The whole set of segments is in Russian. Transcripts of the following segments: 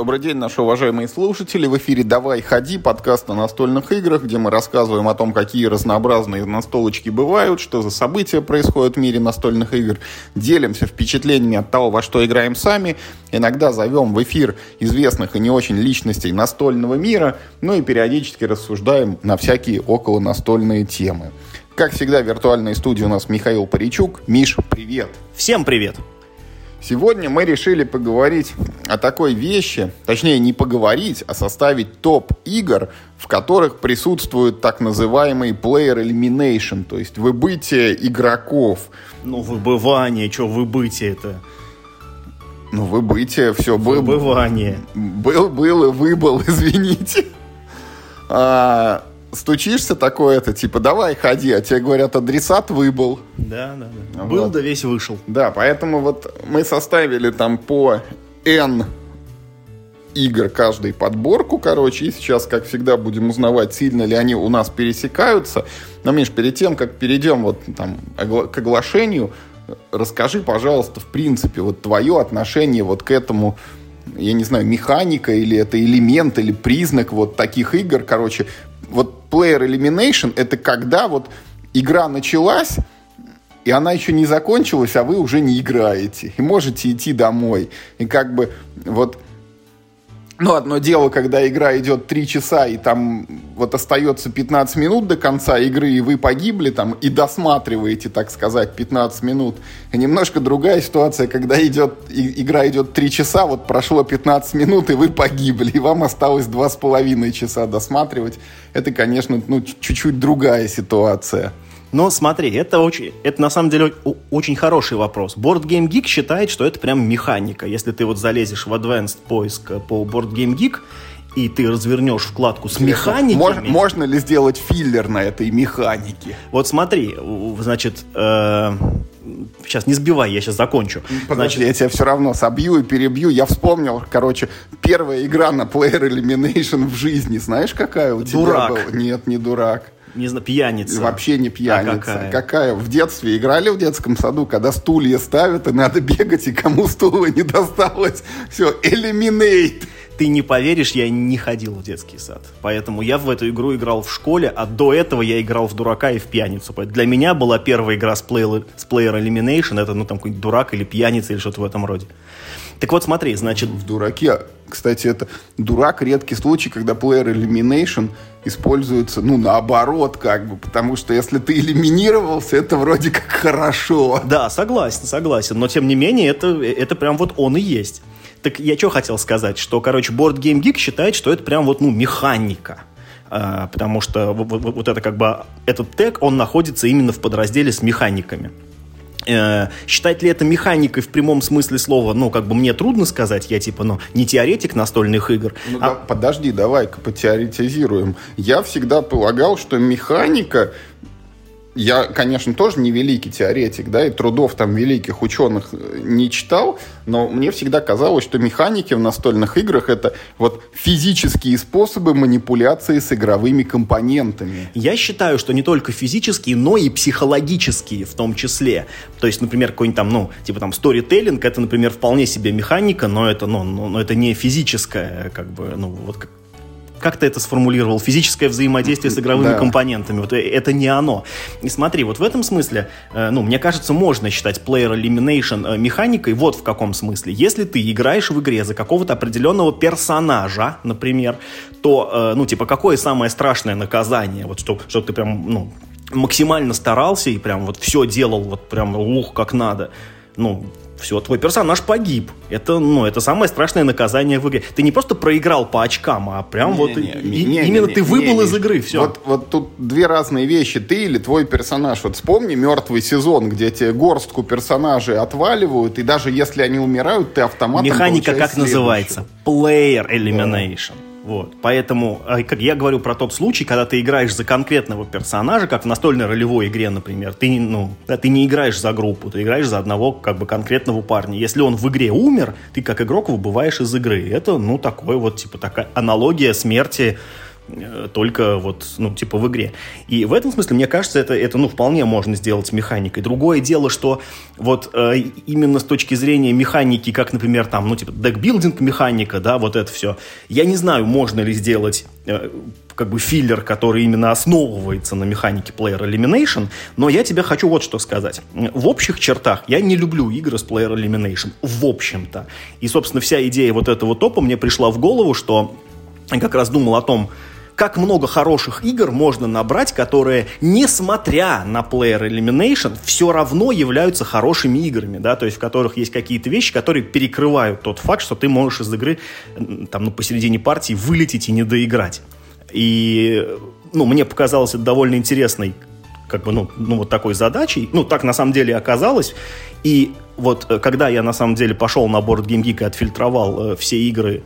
Добрый день, наши уважаемые слушатели. В эфире «Давай, ходи», подкаст о настольных играх, где мы рассказываем о том, какие разнообразные настолочки бывают, что за события происходят в мире настольных игр, делимся впечатлениями от того, во что играем сами, иногда зовем в эфир известных и не очень личностей настольного мира, ну и периодически рассуждаем на всякие околонастольные темы. Как всегда, в виртуальной студии у нас Михаил Паричук. Миш, привет! Всем привет! Сегодня мы решили поговорить о такой вещи, точнее не поговорить, а составить топ игр, в которых присутствует так называемый Player Elimination, то есть выбытие игроков. Ну, выбывание, что выбытие-то? Ну, выбытие, все. Выбывание. Был и выбыл, извините. Стучишься такое-то, типа, давай, ходи, а тебе говорят, адресат выбыл. Да. Вот. Был, да весь вышел. Да, поэтому вот мы составили там по N игр каждой подборку, короче, и сейчас, как всегда, будем узнавать, сильно ли они у нас пересекаются. Но, Миш, перед тем, как перейдем вот там к оглашению, расскажи, пожалуйста, в принципе, вот твое отношение вот к этому, я не знаю, механика или это элемент, или признак вот таких игр, короче. Вот Player Elimination — это когда вот игра началась, и она еще не закончилась, а вы уже не играете. И можете идти домой. И как бы вот... Ну, одно дело, когда игра идет 3 часа, и там вот остается 15 минут до конца игры, и вы погибли там, и досматриваете, так сказать, 15 минут. И немножко другая ситуация, когда игра идет 3 часа, вот прошло 15 минут, и вы погибли, и вам осталось 2,5 часа досматривать. Это, конечно, ну, чуть-чуть другая ситуация. Но смотри, это на самом деле очень хороший вопрос. Board Game Geek считает, что это прям механика. Если ты вот залезешь в Advanced поиск по Board Game Geek, и ты развернешь вкладку с механиками... Можно ли сделать филлер на этой механике? Вот смотри, значит... Сейчас не сбивай, я сейчас закончу. Подожди, значит, я тебя все равно собью и перебью. Я вспомнил, короче, первая игра на Player Elimination в жизни. Знаешь, какая у тебя была? Дурак. Нет, не дурак. Не знаю, пьяница. Вообще не пьяница. А какая? В детстве играли в детском саду, когда стулья ставят, и надо бегать, и кому стула не досталось. Все, элиминейт. Ты не поверишь, я не ходил в детский сад. Поэтому я в эту игру играл в школе, а до этого я играл в дурака и в пьяницу. Для меня была первая игра с Player Elimination. Это, ну, там, какой-нибудь дурак или пьяница, или что-то в этом роде. Так вот, смотри, значит... В дураке, кстати, это дурак — редкий случай, когда Player Elimination используется, ну, наоборот, как бы. Потому что если ты элиминировался, это вроде как хорошо. Да, согласен. Но, тем не менее, это прям вот он и есть. Так я что хотел сказать, что, короче, Board Game Geek считает, что это прям вот, ну, механика, потому что вот это как бы, этот тег, он находится именно в подразделе с механиками. Считать ли это механикой в прямом смысле слова, ну, как бы мне трудно сказать, я типа, ну, не теоретик настольных игр. Ну, а... Подожди, давай-ка потеоретизируем. Я всегда полагал, что механика... Я, конечно, тоже не великий теоретик, да, и трудов там великих ученых не читал, но мне всегда казалось, что механики в настольных играх — это вот физические способы манипуляции с игровыми компонентами. Я считаю, что не только физические, но и психологические в том числе. То есть, например, какой-нибудь там, ну, типа там сторителлинг — это, например, вполне себе механика, но это, но это не физическое, как бы, ну, вот как. Как ты это сформулировал? Физическое взаимодействие с игровыми компонентами. Вот это не оно. И смотри, вот в этом смысле, ну, мне кажется, можно считать Player Elimination механикой вот в каком смысле. Если ты играешь в игре за какого-то определенного персонажа, например, то, ну, типа, какое самое страшное наказание? Вот чтобы ты прям, ну, максимально старался и прям вот все делал вот прям ух, как надо. Ну, все, твой персонаж погиб. Это, ну, это самое страшное наказание в игре. Ты не просто проиграл по очкам, а прям ты выбыл из игры. Все. Вот тут две разные вещи. Ты или твой персонаж. Вот вспомни «Мертвый сезон», где тебе горстку персонажей отваливают, и даже если они умирают, ты автоматом получаешь следующую. Механика как называется? Player Elimination. Да. Вот. Поэтому, как я говорю про тот случай, когда ты играешь за конкретного персонажа, как в настольной ролевой игре, например, ты не играешь за группу, ты играешь за одного, как бы, конкретного парня. Если он в игре умер, ты как игрок выбываешь из игры. Это, ну, такой вот, типа, такая аналогия смерти только вот, ну, типа в игре. И в этом смысле, мне кажется, это ну, вполне можно сделать механикой. Другое дело, что вот именно с точки зрения механики, как, например, там, ну, типа декбилдинг механика, да, вот это все. Я не знаю, можно ли сделать как бы филлер, который именно основывается на механике Player Elimination, но я тебе хочу вот что сказать. В общих чертах я не люблю игры с Player Elimination, в общем-то. И, собственно, вся идея вот этого топа мне пришла в голову, что я как раз думал о том, как много хороших игр можно набрать, которые, несмотря на Player Elimination, все равно являются хорошими играми, да, то есть в которых есть какие-то вещи, которые перекрывают тот факт, что ты можешь из игры там, ну, посередине партии вылететь и не доиграть. И, ну, мне показалось это довольно интересной, как бы, ну, вот такой задачей. Ну, так на самом деле оказалось. И вот когда я на самом деле пошел на Board Game Geek и отфильтровал все игры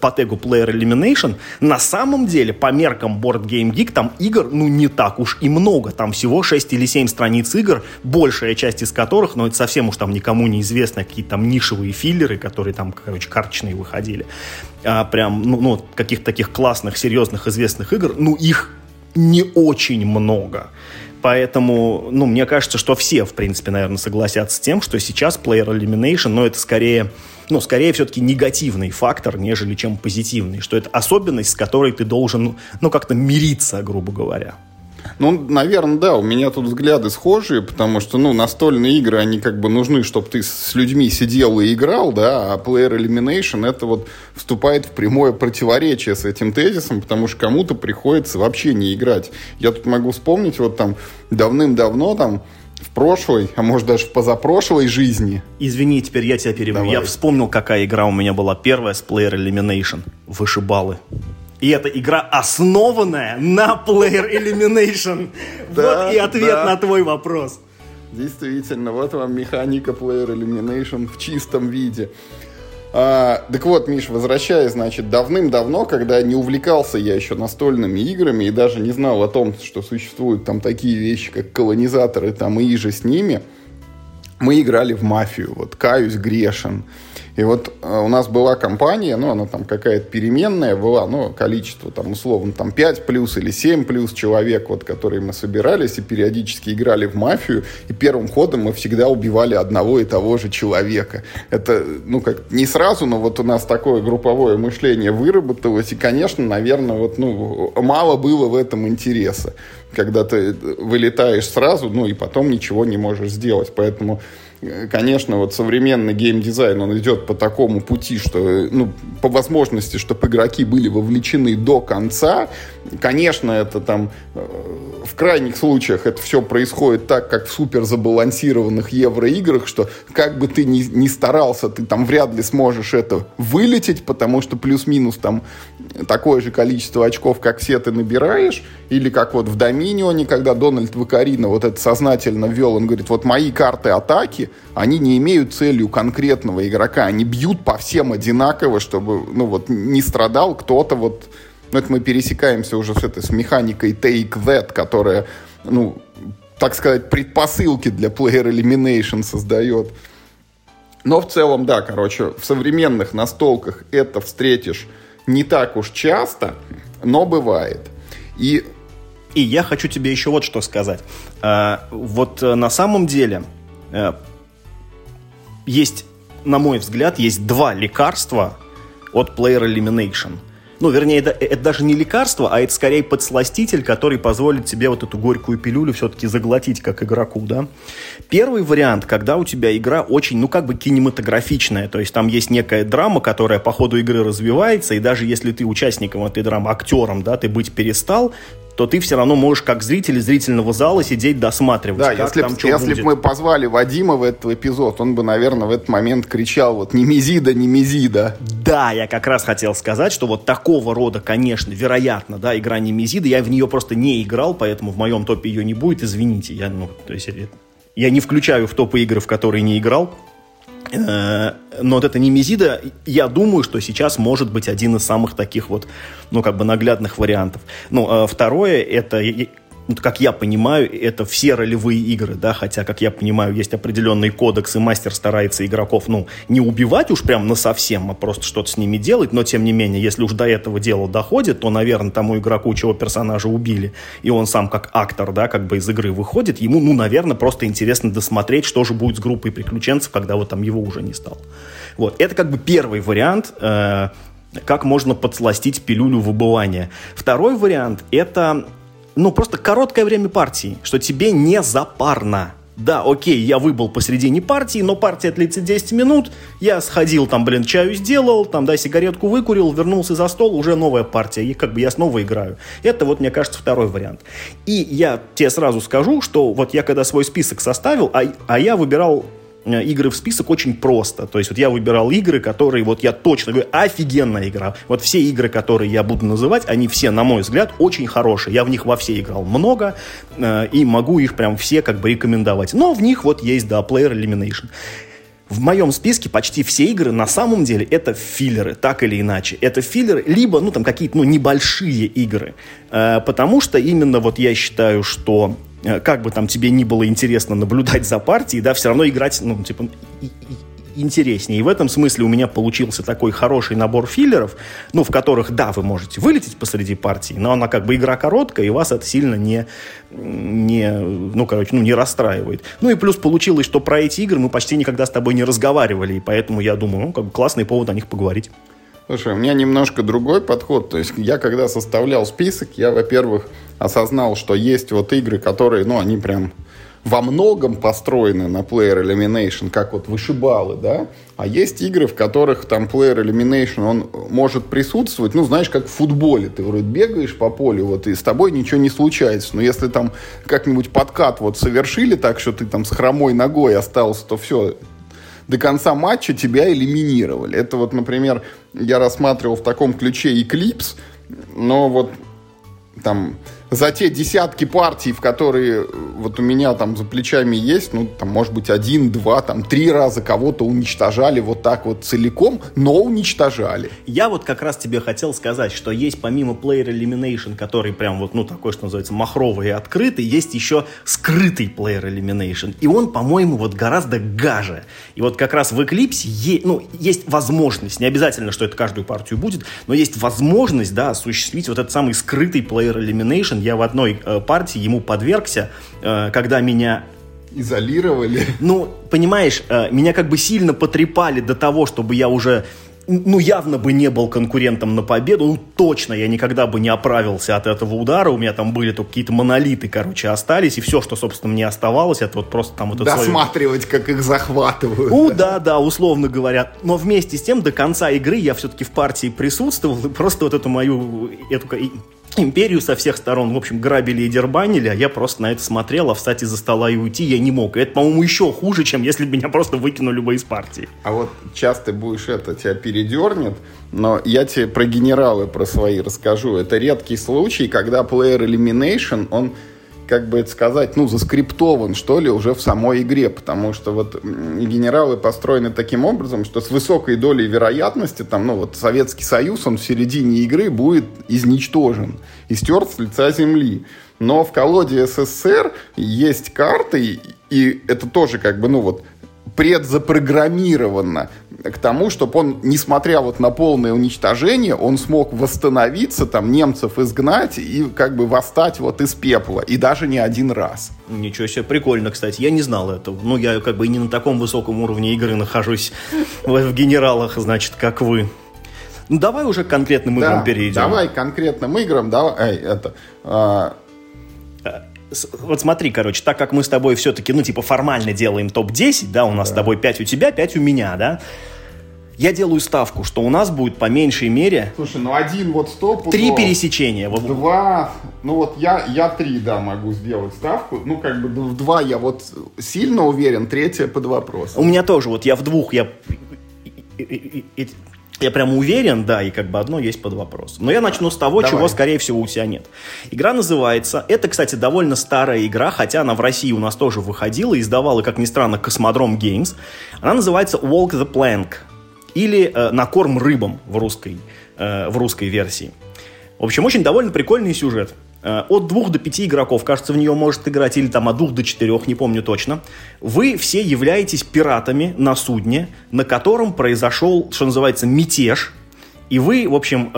по тегу Player Elimination, на самом деле, по меркам Board Game Geek, там игр, ну, не так уж и много. Там всего 6 или 7 страниц игр, большая часть из которых, ну, это совсем уж там никому не известно, какие-то там нишевые филлеры, которые там, короче, карточные выходили. А прям, ну, каких-то таких классных, серьезных, известных игр, ну, их не очень много. Поэтому, ну, мне кажется, что все, в принципе, наверное, согласятся с тем, что сейчас Player Elimination, ну, это скорее... Ну, скорее, все-таки негативный фактор, нежели чем позитивный. Что это особенность, с которой ты должен, ну, как-то мириться, грубо говоря. Ну, наверное, да, у меня тут взгляды схожие, потому что, ну, настольные игры, они как бы нужны, чтобы ты с людьми сидел и играл, да, а Player Elimination, это вот вступает в прямое противоречие с этим тезисом, потому что кому-то приходится вообще не играть. Я тут могу вспомнить, вот там, давным-давно, там, в прошлой, а может даже в позапрошлой жизни. Извини, теперь я тебя перебью. Давай. Я вспомнил, какая игра у меня была первая с Player Elimination. Вышибалы. И эта игра, основанная на Player Elimination. Вот и ответ на твой вопрос. Действительно, вот вам механика Player Elimination в чистом виде. Так вот, Миш, возвращаясь, значит, давным-давно, когда не увлекался я еще настольными играми и даже не знал о том, что существуют там такие вещи, как колонизаторы там, и же с ними, мы играли в мафию, вот, каюсь грешен. И вот у нас была компания, ну, она там какая-то переменная была, ну, количество там, условно, там 5 плюс или 7 плюс человек, вот, которые мы собирались и периодически играли в мафию, и первым ходом мы всегда убивали одного и того же человека. Это, ну, как не сразу, но вот у нас такое групповое мышление выработалось, и, конечно, наверное, вот, ну, мало было в этом интереса, когда ты вылетаешь сразу, ну, и потом ничего не можешь сделать, поэтому... Конечно, вот современный геймдизайн, он идет по такому пути, что, ну, по возможности, чтобы игроки были вовлечены до конца. Конечно, это там в крайних случаях это все происходит так, как в суперзабалансированных евроиграх, что как бы ты ни старался, ты там вряд ли сможешь это вылететь, потому что плюс-минус там такое же количество очков, как все, ты набираешь. Или как вот в Доминионе, когда Дональд Вакарино вот это сознательно ввел, он говорит, вот мои карты атаки, они не имеют целью конкретного игрока, они бьют по всем одинаково, чтобы, ну, вот, не страдал кто-то, вот, ну, это мы пересекаемся уже с этой, с механикой Take That, которая, ну, так сказать, предпосылки для Player Elimination создает. Но в целом, да, короче, в современных настолках это встретишь не так уж часто, но бывает. И я хочу тебе еще вот что сказать. Вот на самом деле... Есть, на мой взгляд, есть два лекарства от Player Elimination. Ну, вернее, это даже не лекарство, а это скорее подсластитель, который позволит тебе вот эту горькую пилюлю все-таки заглотить как игроку, да. Первый вариант, когда у тебя игра очень, ну, как бы кинематографичная, то есть там есть некая драма, которая по ходу игры развивается, и даже если ты участником этой драмы, актером, да, ты быть перестал, то ты все равно можешь как зритель зрительного зала сидеть досматривать. Да, если бы мы позвали Вадима в этот эпизод, он бы, наверное, в этот момент кричал вот «Немезида, Немезида». Да, я как раз хотел сказать, что вот такого рода, конечно, вероятно, да, игра «Немезида», я в нее просто не играл, поэтому в моем топе ее не будет, извините. Я, ну, то есть, я не включаю в топы игры, в которые не играл. Но вот эта Немезида, я думаю, что сейчас может быть один из самых таких вот, ну, как бы наглядных вариантов. Ну, второе, это ну, как я понимаю, это все ролевые игры, да, хотя, как я понимаю, есть определенный кодекс, и мастер старается игроков, ну, не убивать уж прям насовсем, а просто что-то с ними делать, но, тем не менее, если уж до этого дело доходит, то, наверное, тому игроку, чего персонажа убили, и он сам как актор, да, как бы из игры выходит, ему, ну, наверное, просто интересно досмотреть, что же будет с группой приключенцев, когда вот там его уже не стало. Вот, это как бы первый вариант, как можно подсластить пилюлю выбывания. Второй вариант — это, ну, просто короткое время партии, что тебе не запарно. Да, окей, я выбыл посредине партии, но партия длится 10 минут, я сходил там, блин, чаю сделал, там, да, сигаретку выкурил, вернулся за стол, уже новая партия, и как бы я снова играю. Это вот, мне кажется, второй вариант. И я тебе сразу скажу, что вот я когда свой список составил, а я выбирал игры в список очень просто. То есть вот я выбирал игры, которые вот я точно говорю, офигенная игра. Вот все игры, которые я буду называть, они все, на мой взгляд, очень хорошие. Я в них во все играл много, и могу их прям все как бы рекомендовать. Но в них вот есть, да, Player Elimination. В моем списке почти все игры на самом деле это филлеры, так или иначе. Это филлеры, либо, ну, там какие-то, ну, небольшие игры. Потому что именно вот я считаю, что как бы там тебе ни было интересно наблюдать за партией, да, все равно играть, ну, типа, интереснее. И в этом смысле у меня получился такой хороший набор филлеров, ну, в которых, да, вы можете вылететь посреди партии, но она как бы игра короткая, и вас это сильно не расстраивает. Ну, и плюс получилось, что про эти игры мы почти никогда с тобой не разговаривали, и поэтому я думаю, ну, как бы классный повод о них поговорить. Слушай, у меня немножко другой подход. То есть я, когда составлял список, я, во-первых, осознал, что есть вот игры, которые, ну, они прям во многом построены на Player Elimination, как вот вышибалы, да? А есть игры, в которых там Player Elimination, он может присутствовать, ну, знаешь, как в футболе. Ты вроде бегаешь по полю, вот, и с тобой ничего не случается. Но если там как-нибудь подкат вот совершили так, что ты там с хромой ногой остался, то все, до конца матча тебя элиминировали. Это вот, например, я рассматривал в таком ключе Eclipse, но вот там за те десятки партий, в которые вот у меня там за плечами есть, ну, там, может быть, 1, 2, 3 раза кого-то уничтожали вот так вот целиком, но уничтожали. Я вот как раз тебе хотел сказать, что есть помимо Player Elimination, который прям вот, ну, такой, что называется, махровый и открытый, есть еще скрытый Player Elimination. И он, по-моему, вот гораздо гаже. И вот как раз в Eclipse есть возможность, не обязательно, что это каждую партию будет, но есть возможность, да, осуществить вот этот самый скрытый Player Elimination. Я в одной партии ему подвергся, когда меня изолировали. Ну, понимаешь, меня как бы сильно потрепали до того, чтобы я уже, ну, явно бы не был конкурентом на победу. Ну, точно, я никогда бы не оправился от этого удара. У меня там были только какие-то монолиты, короче, остались. И все, что, собственно, мне оставалось, это вот просто там... Вот досматривать, свой... как их захватывают. Ну, да, условно говоря. Но вместе с тем, до конца игры я все-таки в партии присутствовал. И просто вот эту мою... Империю со всех сторон, в общем, грабили и дербанили, а я просто на это смотрел, а встать из-за стола и уйти я не мог. И это, по-моему, еще хуже, чем если бы меня просто выкинули бы из партии. А вот сейчас ты будешь это, тебя передернет, но я тебе про генералы про свои расскажу. Это редкий случай, когда Player Elimination, он, как бы это сказать, ну, заскриптован, что ли, уже в самой игре, потому что вот генералы построены таким образом, что с высокой долей вероятности, там, ну, вот Советский Союз, он в середине игры будет изничтожен и стерт с лица земли. Но в колоде СССР есть карты, и это тоже, как бы, ну, вот предзапрограммировано к тому, чтобы он, несмотря вот на полное уничтожение, он смог восстановиться, там, немцев изгнать и как бы восстать вот из пепла. И даже не один раз. Ничего себе, прикольно, кстати. Я не знал этого. Ну, я как бы и не на таком высоком уровне игры нахожусь в генералах, значит, как вы. Ну, давай уже к конкретным играм перейдем. Давай к конкретным играм. Давай, вот смотри, короче, так как мы с тобой все-таки, ну, типа, формально делаем топ-10, да, у нас с тобой 5 у тебя, 5 у меня, да, я делаю ставку, что у нас будет по меньшей мере... Слушай, ну, 1 вот 100... 3 пересечения. 2... Ну, вот я 3, да, могу сделать ставку. Ну, как бы в 2 я вот сильно уверен, 3 под вопросом. У меня тоже, вот я в 2, я прям уверен, да, и как бы одно есть под вопросом. Но я начну с того, Давай. Чего, скорее всего, у тебя нет. Игра называется... Это, кстати, довольно старая игра, хотя она в России у нас тоже выходила, издавала, как ни странно, Космодром Геймс. Она называется Walk the Plank, или Накорм рыбам в русской версии. В общем, очень довольно прикольный сюжет. От 2 до 5 игроков, кажется, в нее может играть, или там от 2 до 4, не помню точно. Вы все являетесь пиратами на судне, на котором произошел, что называется, мятеж. И вы, в общем,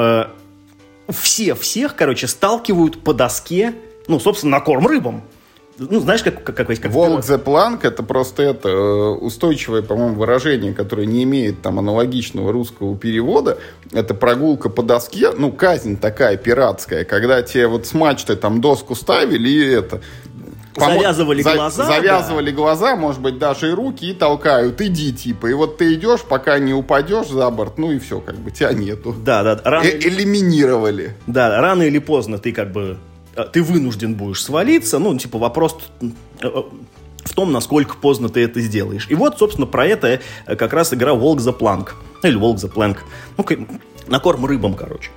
всех, короче, сталкивают по доске, ну, собственно, на корм рыбам. Ну, знаешь, как Walk the Plank — это просто устойчивое, по-моему, выражение, которое не имеет там аналогичного русского перевода. Это прогулка по доске, ну, казнь такая пиратская, когда тебе вот с мачты там доску ставили и это... Завязывали глаза, может быть, даже и руки, и толкают. Иди, типа. И вот ты идешь, пока не упадешь за борт, ну и все, как бы, тебя нету. Элиминировали. Да, рано или поздно ты как бы... Ты вынужден будешь свалиться. Ну, типа, вопрос в том, насколько поздно ты это сделаешь. И вот, собственно, про это как раз игра Walk the Plank. Или Walk the Plank. Ну, на корм рыбам, короче.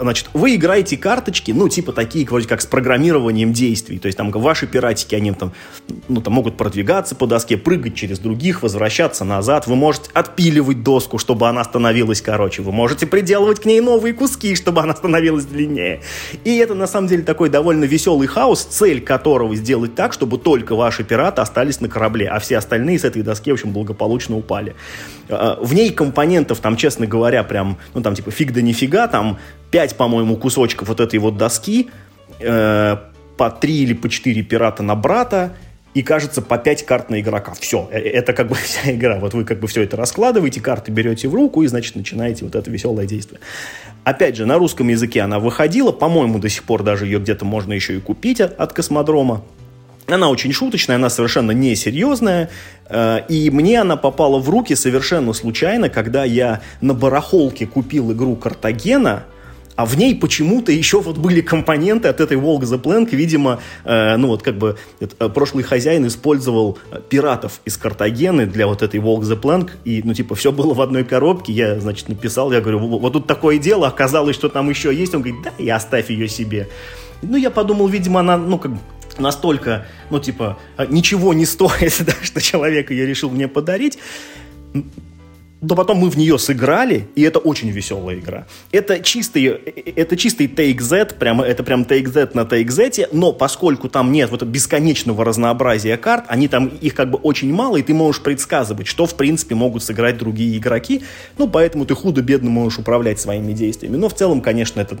Значит, вы играете карточки, ну, типа такие, вроде как с программированием действий. То есть, там, ваши пиратики, они там, ну, там могут продвигаться по доске, прыгать через других, возвращаться назад. Вы можете отпиливать доску, чтобы она становилась короче. Вы можете приделывать к ней новые куски, чтобы она становилась длиннее. И это, на самом деле, такой довольно веселый хаос, цель которого сделать так, чтобы только ваши пираты остались на корабле, а все остальные с этой доски, в общем, благополучно упали. В ней компонентов, там, честно говоря, прям, ну, там, типа, фиг да нифига, там, 5, по-моему, кусочков вот этой вот доски, по 3 или по 4 пирата на брата, и, кажется, по 5 карт на игрока. Все, это как бы вся игра. Вот вы как бы все это раскладываете, карты берете в руку и, значит, начинаете вот это веселое действие. Опять же, на русском языке она выходила, по-моему, до сих пор даже ее где-то можно еще и купить от Космодрома. Она очень шуточная, она совершенно несерьезная, и мне она попала в руки совершенно случайно, когда я на барахолке купил игру «Картогена», а в ней почему-то еще вот были компоненты от этой Walk the Plank. Видимо, ну вот как бы прошлый хозяин использовал пиратов из Картагены для вот этой Walk the Plank. И, ну, типа, все было в одной коробке. Я, значит, написал, я говорю, вот тут такое дело, оказалось, что там еще есть. Он говорит, да, и оставь ее себе. Ну, я подумал, видимо, она, ну, как бы настолько, ну, типа, ничего не стоит, да, что человек ее решил мне подарить. Но потом мы в нее сыграли, и это очень веселая игра. Это чистый Take Z, это прям Take Z на Take Z, но поскольку там нет вот бесконечного разнообразия карт, они там, их как бы очень мало, и ты можешь предсказывать, что, в принципе, могут сыграть другие игроки, ну, поэтому ты худо-бедно можешь управлять своими действиями. Но в целом, конечно, это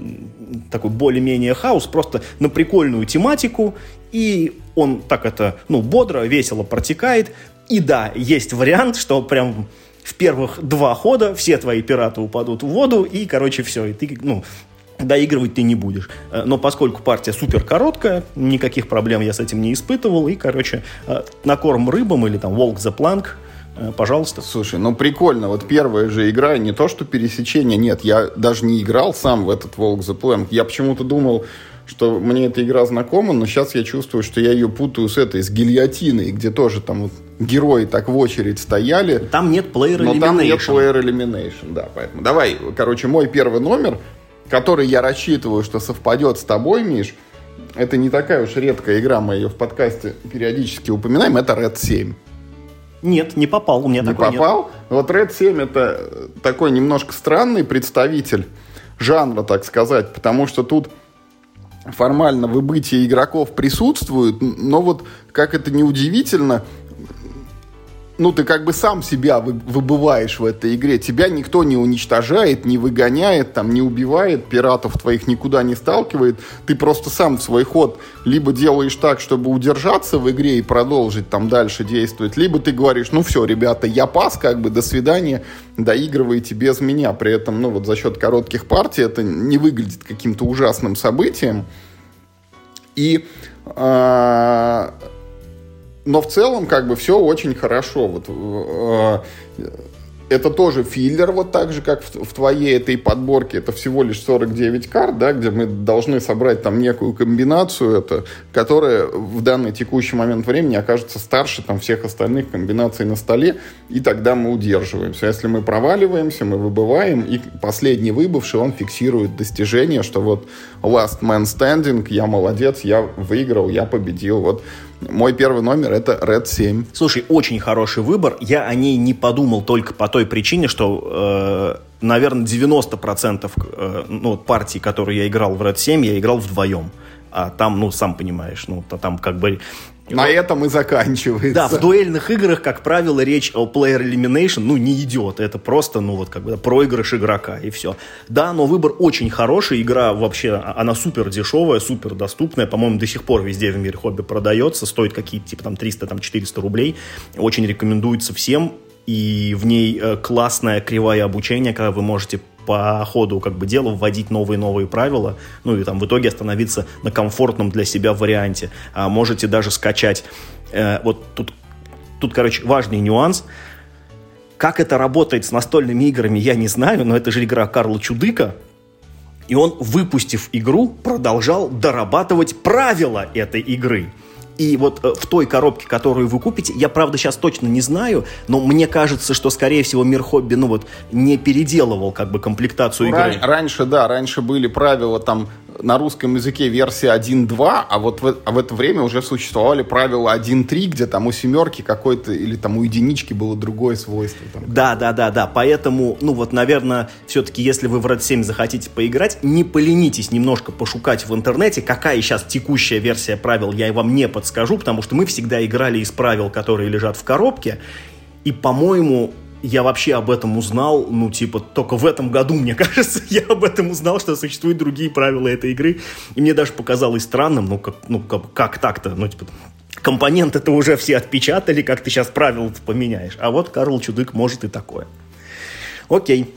такой более-менее хаос, просто на прикольную тематику, и он так это, ну, бодро, весело протекает. И да, есть вариант, что прям... В первых 2 хода все твои пираты упадут в воду, и, короче, все. И ты, ну, доигрывать ты не будешь. Но поскольку партия супер короткая, никаких проблем я с этим не испытывал. И, короче, на корм рыбам или там Walk the Plank, пожалуйста. Слушай, ну прикольно. Вот первая же игра, не то что пересечение, нет. Я даже не играл сам в этот Walk the Plank. Я почему-то думал, что мне эта игра знакома, но сейчас я чувствую, что я ее путаю с этой, с гильотиной, где тоже там вот герои так в очередь стояли. Там нет Player Elimination. Но там нет Player Elimination, да, поэтому. Давай, короче, мой первый номер, который я рассчитываю, что совпадет с тобой, Миш, это не такая уж редкая игра, мы ее в подкасте периодически упоминаем, это Red 7. Нет, не попал, у меня не такой попал? Нет. Вот Red 7 это такой немножко странный представитель жанра, так сказать, потому что тут формально выбытие игроков присутствует, но вот, как это ни удивительно, ну, ты как бы сам себя выбываешь в этой игре. Тебя никто не уничтожает, не выгоняет, там, не убивает, пиратов твоих никуда не сталкивает. Ты просто сам в свой ход либо делаешь так, чтобы удержаться в игре и продолжить там дальше действовать, либо ты говоришь, ну все, ребята, я пас, как бы, до свидания, доигрывайте без меня. При этом, ну, вот за счет коротких партий это не выглядит каким-то ужасным событием. И... Но в целом, как бы, все очень хорошо. Вот, это тоже филлер, вот так же, как в твоей этой подборке. Это всего лишь 49 карт, да, где мы должны собрать там некую комбинацию, это, которая в данный текущий момент времени окажется старше там всех остальных комбинаций на столе, и тогда мы удерживаемся. Если мы проваливаемся, мы выбываем, и последний выбывший, он фиксирует достижение, что вот last man standing, я молодец, я выиграл, я победил, вот. Мой первый номер — это Red 7. Слушай, очень хороший выбор. Я о ней не подумал только по той причине, что наверное, 90% ну, партий, которые я играл в Red 7, я играл вдвоем. А там, ну, сам понимаешь, ну, там как бы... На этом и заканчивается. Да, в дуэльных играх, как правило, речь о Player Elimination, ну, не идет. Это просто, ну, вот как бы проигрыш игрока, и все. Да, но выбор очень хороший. Игра вообще, она супер дешевая, супер доступная. По-моему, до сих пор везде в мире хобби продается. Стоит какие-то, типа, там, 300-400 рублей. Очень рекомендуется всем. И в ней классная кривая обучения, когда вы можете по ходу как бы дела вводить новые-новые правила, ну и там в итоге остановиться на комфортном для себя варианте. А можете даже скачать. Вот тут, короче, важный нюанс. Как это работает с настольными играми, я не знаю, но это же игра Карла Чудыка. И он, выпустив игру, продолжал дорабатывать правила этой игры. И вот в той коробке, которую вы купите, я, правда, сейчас точно не знаю, но мне кажется, что, скорее всего, Мир Хобби, ну вот, не переделывал, как бы, комплектацию игры. Раньше были правила, там, на русском языке версия 1.2, а вот в это время уже существовали правила 1.3, где там у семерки какой-то, или там у единички было другое свойство. Там, да, поэтому, ну вот, наверное, все-таки, если вы в Red 7 захотите поиграть, не поленитесь немножко пошукать в интернете, какая сейчас текущая версия правил, я вам не подскажу, потому что мы всегда играли из правил, которые лежат в коробке, и, по-моему... Я вообще об этом узнал, ну, типа, только в этом году, мне кажется, я об этом узнал, что существуют другие правила этой игры. И мне даже показалось странным, как так-то, ну, типа, компоненты-то уже все отпечатали, как ты сейчас правила-то поменяешь. А вот Карл Чудык может и такое. Окей.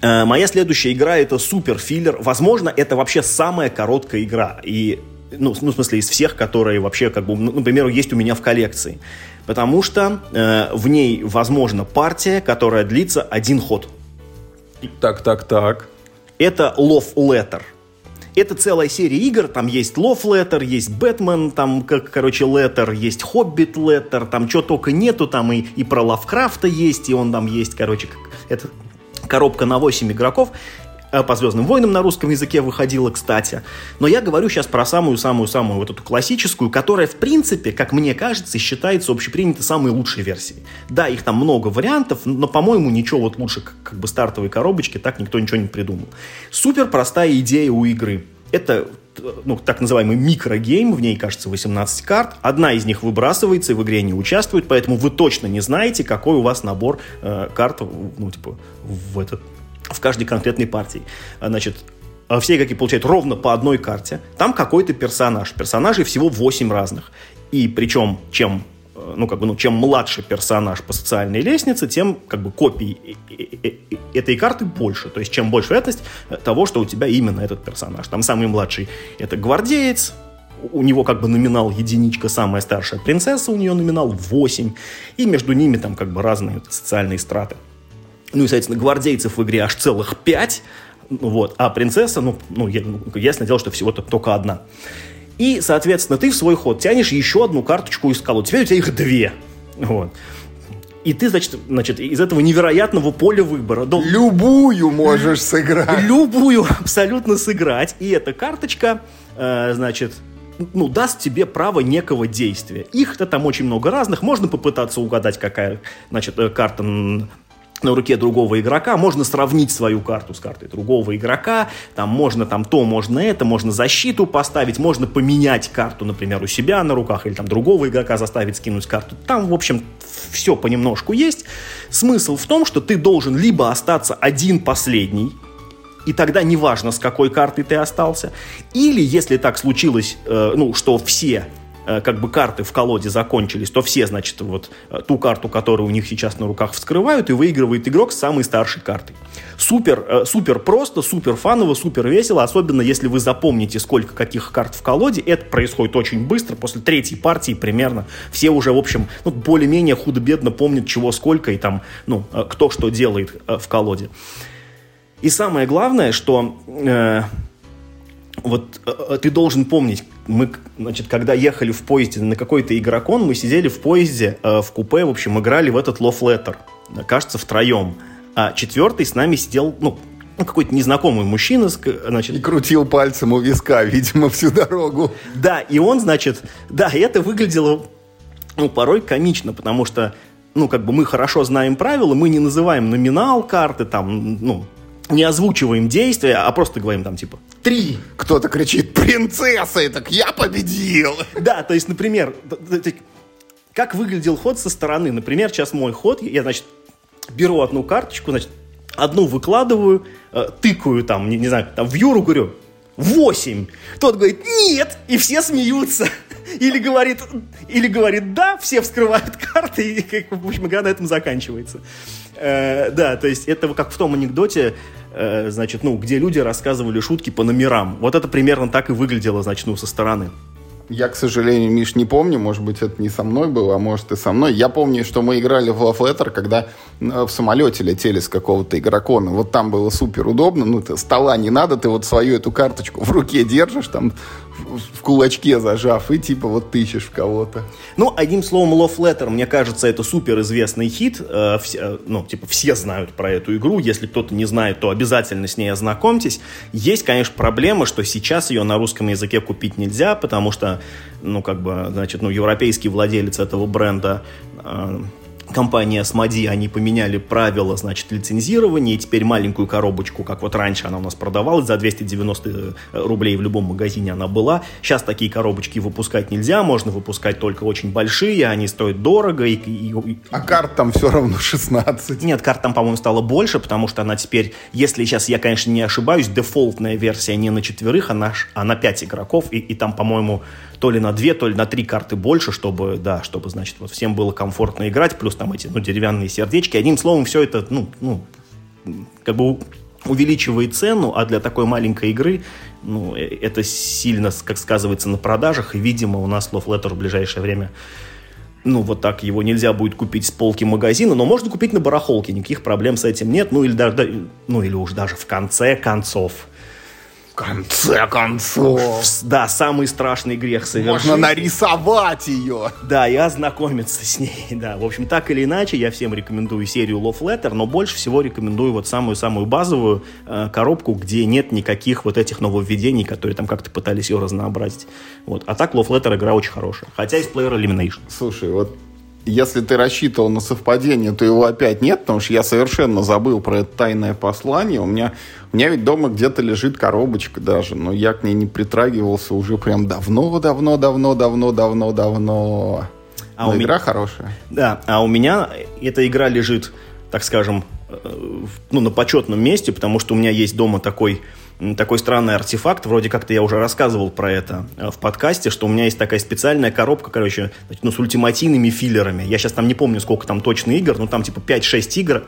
Моя следующая игра — это суперфиллер. Возможно, это вообще самая короткая игра. И, в смысле, из всех, которые вообще, как бы, например, есть у меня в коллекции. Потому что в ней, возможно, партия, которая длится один ход. Так. Это Love Letter. Это целая серия игр. Там есть Love Letter, есть Бэтмен, там, Letter, есть Хоббит Letter, там чего только нету, там и про Лавкрафта есть, и он там есть, это коробка на 8 игроков. По «Звездным войнам» на русском языке выходила, кстати. Но я говорю сейчас про самую-самую-самую вот эту классическую, которая, в принципе, как мне кажется, считается общепринятой самой лучшей версией. Да, их там много вариантов, но, по-моему, ничего вот лучше как бы стартовой коробочки так никто ничего не придумал. Супер простая идея у игры. Это, так называемый микрогейм, в ней, кажется, 18 карт. Одна из них выбрасывается и в игре не участвует, поэтому вы точно не знаете, какой у вас набор карт, в каждой конкретной партии. Значит, все игроки получают ровно по одной карте. Там какой-то персонаж. Персонажей всего 8 разных. И причем, чем младше персонаж по социальной лестнице, тем, копий этой карты больше. То есть, чем больше вероятность того, что у тебя именно этот персонаж. Там самый младший — это гвардеец. У него, номинал единичка. Самая старшая принцесса, у нее номинал 8. И между ними, разные социальные страты. Ну и, соответственно, гвардейцев в игре аж целых 5, а принцесса, ясное дело, что всего-то только одна. И, соответственно, ты в свой ход тянешь еще одну карточку из колоды. Теперь у тебя их 2. Вот. И ты, значит, из этого невероятного поля выбора... Любую можешь сыграть. Любую абсолютно сыграть. И эта карточка, даст тебе право некого действия. Их-то там очень много разных. Можно попытаться угадать, какая, карта... на руке другого игрока, можно сравнить свою карту с картой другого игрока, можно защиту поставить, можно поменять карту, например, у себя на руках, или там другого игрока заставить скинуть карту. Там, в общем, все понемножку есть. Смысл в том, что ты должен либо остаться один последний, и тогда неважно, с какой картой ты остался, или, если так случилось, что все... карты в колоде закончились, то все, ту карту, которую у них сейчас на руках вскрывают, и выигрывает игрок с самой старшей картой. Супер просто, супер фаново, супер весело, особенно если вы запомните, сколько каких карт в колоде. Это происходит очень быстро, после третьей партии примерно. Все уже, в общем, более-менее худо-бедно помнят, чего сколько, и кто что делает в колоде. И самое главное, что... ты должен помнить, мы, когда ехали в поезде на какой-то игрокон, мы сидели в поезде, в купе, в общем, играли в этот Love Letter, кажется, втроем. А четвертый с нами сидел, какой-то незнакомый мужчина. И крутил пальцем у виска, видимо, всю дорогу. Да, и он, это выглядело, порой комично, потому что ну, как бы мы хорошо знаем правила, мы не называем номинал карты, там, ну, не озвучиваем действия, а просто говорим там, типа, 3. Кто-то кричит: принцесса! И так: я победил! Да, то есть, например, как выглядел ход со стороны. Например, сейчас мой ход, я, значит, беру одну карточку, значит, одну выкладываю, тыкаю там, не знаю, там в Юру говорю: 8. Тот говорит: нет, и все смеются. Или говорит да, все вскрывают карты, и, как, в общем, игра на этом заканчивается. Да, то есть это как в том анекдоте, значит, ну, где люди рассказывали шутки по номерам. Вот это примерно так и выглядело, значит, ну, со стороны. Я, к сожалению, Миш, не помню, может быть, это не со мной было, а может и со мной. Я помню, что мы играли в Love Letter, когда в самолете летели с какого-то игрокона. Вот там было супер удобно, ну, стола не надо, ты вот свою эту карточку в руке держишь, там, в кулачке зажав, и типа вот ты ищешь в кого-то. Ну, одним словом, Love Letter, мне кажется, это супер известный хит. Ну, типа, все знают про эту игру. Если кто-то не знает, то обязательно с ней ознакомьтесь. Есть, конечно, проблема, что сейчас ее на русском языке купить нельзя, потому что, ну, как бы, значит, ну, европейский владелец этого бренда, компания Asmodee, они поменяли правила, значит, лицензирования, и теперь маленькую коробочку, как вот раньше она у нас продавалась, за 290 рублей в любом магазине она была. Сейчас такие коробочки выпускать нельзя, можно выпускать только очень большие, они стоят дорого. А карт там все равно 16. Нет, карт там, по-моему, стало больше, потому что она теперь, если сейчас я, конечно, не ошибаюсь, дефолтная версия не на 4, а на 5 игроков, и там, по-моему, то ли на 2, то ли на 3 карты больше, чтобы, да, чтобы, значит, вот всем было комфортно играть, плюс там эти, ну, деревянные сердечки. Одним словом, все это, ну, как бы увеличивает цену, а для такой маленькой игры, ну, это сильно, как сказывается, на продажах, и, видимо, у нас Love Letter в ближайшее время, ну, вот так его нельзя будет купить с полки магазина, но можно купить на барахолке, никаких проблем с этим нет, ну, или даже, ну, или уж даже в конце концов. В конце концов. Да, самый страшный грех совершить. Можно нарисовать ее. Да, и ознакомиться с ней. Да, в общем, так или иначе, я всем рекомендую серию Love Letter, но больше всего рекомендую вот самую-самую базовую коробку, где нет никаких вот этих нововведений, которые там как-то пытались ее разнообразить. Вот. А так Love Letter игра очень хорошая. Хотя есть Player Elimination. Слушай, вот если ты рассчитывал на совпадение, то его опять нет, потому что я совершенно забыл про это тайное послание. У меня ведь дома где-то лежит коробочка даже, но я к ней не притрагивался уже прям давно. А но игра хорошая. Да, а у меня эта игра лежит, так скажем, ну, на почетном месте, потому что у меня есть дома такой странный артефакт, вроде как-то я уже рассказывал про это в подкасте, что у меня есть такая специальная коробка, короче, ну, с ультимативными филлерами. Я сейчас там не помню, сколько там точно игр, но там типа 5-6 игр,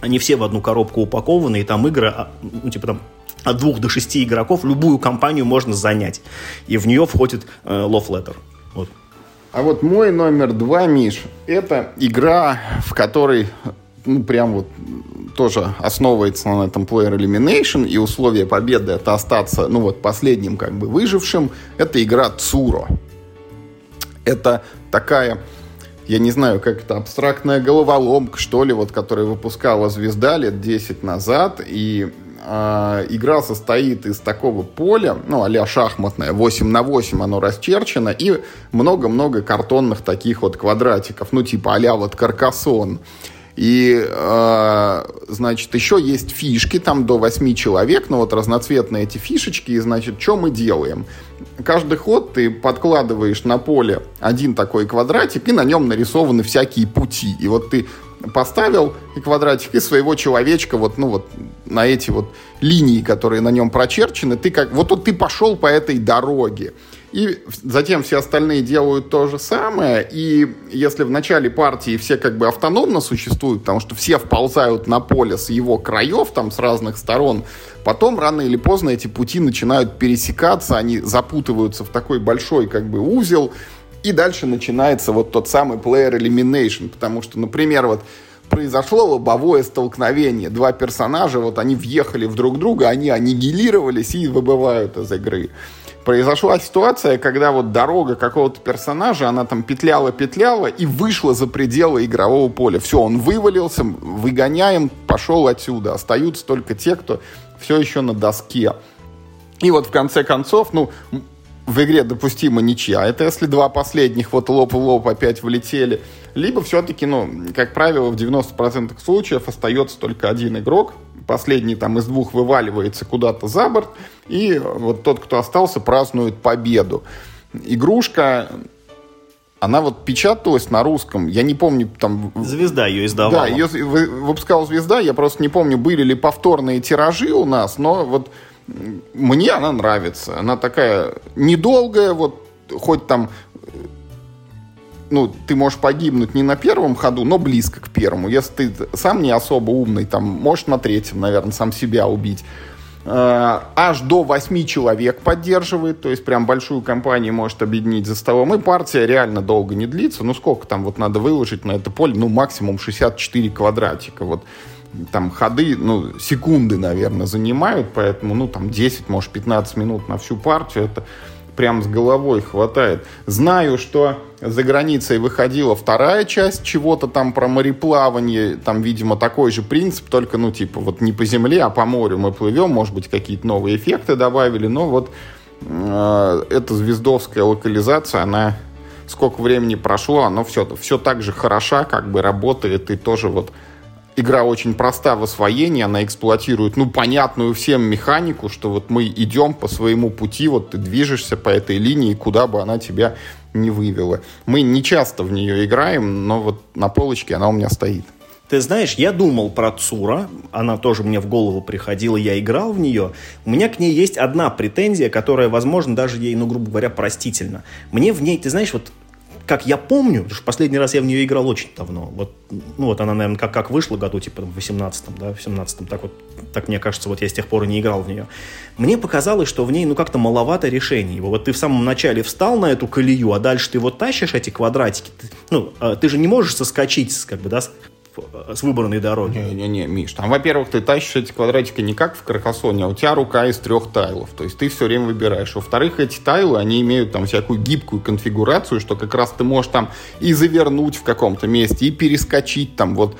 они все в одну коробку упакованы, и там игры, ну, типа там от 2 до 6 игроков, любую компанию можно занять. И в нее входит Love Letter. Вот. А вот мой номер 2, Миш, это игра, в которой, ну, прям вот тоже основывается на этом Player Elimination, и условие победы — это остаться, ну, вот последним, как бы, выжившим. Это игра Цуро. Это такая, я не знаю, как это, абстрактная головоломка, что ли, вот, которая выпускала «Звезда» лет 10 назад, и игра состоит из такого поля, ну, а-ля шахматное, 8x8 оно расчерчено, и много-много картонных таких вот квадратиков, ну, типа а-ля вот «Каркасон». И, значит, еще есть фишки, там до 8 человек, ну вот разноцветные эти фишечки, и, значит, что мы делаем? Каждый ход ты подкладываешь на поле один такой квадратик, и на нем нарисованы всякие пути. И вот ты поставил квадратик, и своего человечка вот, ну вот, на эти вот линии, которые на нем прочерчены, ты как, вот ты пошел по этой дороге. И затем все остальные делают то же самое. И если в начале партии все как бы автономно существуют, потому что все вползают на поле с его краев, там, с разных сторон, потом рано или поздно эти пути начинают пересекаться, они запутываются в такой большой, как бы, узел. И дальше начинается вот тот самый Player Elimination, потому что, например, вот произошло лобовое столкновение. Два персонажа, вот они въехали в друг друга, они аннигилировались и выбывают из игры. Произошла ситуация, когда вот дорога какого-то персонажа, она там петляла-петляла и вышла за пределы игрового поля. Все, он вывалился, выгоняем, пошел отсюда. Остаются только те, кто все еще на доске. И вот в конце концов, ну, в игре допустима ничья. Это если два последних вот лоб в лоб опять влетели. Либо все-таки, как правило, в 90% случаев остается только один игрок. Последний там из двух вываливается куда-то за борт. И вот тот, кто остался, празднует победу. Игрушка... Она вот печаталась на русском. Я не помню, там... Звезда ее издавала. Да, ее выпускала Звезда. Я просто не помню, были ли повторные тиражи у нас, но вот мне она нравится. Она такая недолгая, вот хоть там... ты можешь погибнуть не на первом ходу, но близко к первому. Если ты сам не особо умный, там, можешь на третьем, наверное, сам себя убить. Аж до 8 человек поддерживает, то есть прям большую компанию может объединить за столом, и партия реально долго не длится, сколько там вот надо выложить на это поле, максимум 64 квадратика, вот там ходы, секунды, наверное, занимают, поэтому, 10, может, 15 минут на всю партию, это прям с головой хватает. Знаю, что за границей выходила вторая часть чего-то там про мореплавание. Там, видимо, такой же принцип, только, не по земле, а по морю мы плывем. Может быть, какие-то новые эффекты добавили. Но вот эта звездовская локализация, она... Сколько времени прошло, она все так же хороша, работает. И тоже игра очень проста в освоении. Она эксплуатирует, понятную всем механику, что мы идем по своему пути, ты движешься по этой линии, куда бы она тебя... не вывела. Мы не часто в нее играем, но вот на полочке она у меня стоит. Ты знаешь, я думал про Цуро, она тоже мне в голову приходила, я играл в нее. У меня к ней есть одна претензия, которая, возможно, даже ей, грубо говоря, простительна. Мне в ней, ты знаешь, вот как я помню, потому что последний раз я в нее играл очень давно. Она, наверное, как вышла году, в 18-м, да, в 17-м, так мне кажется, я с тех пор и не играл в нее. Мне показалось, что в ней, как-то маловато решений. Ты в самом начале встал на эту колею, а дальше ты тащишь эти квадратики. Ты же не можешь соскочить, с выбранной дороги. Не, Миш, там, во-первых, ты тащишь эти квадратики не как в Каркасоне, а у тебя рука из 3 тайлов, то есть ты все время выбираешь. Во-вторых, эти тайлы, они имеют там всякую гибкую конфигурацию, что как раз ты можешь там и завернуть в каком-то месте, и перескочить там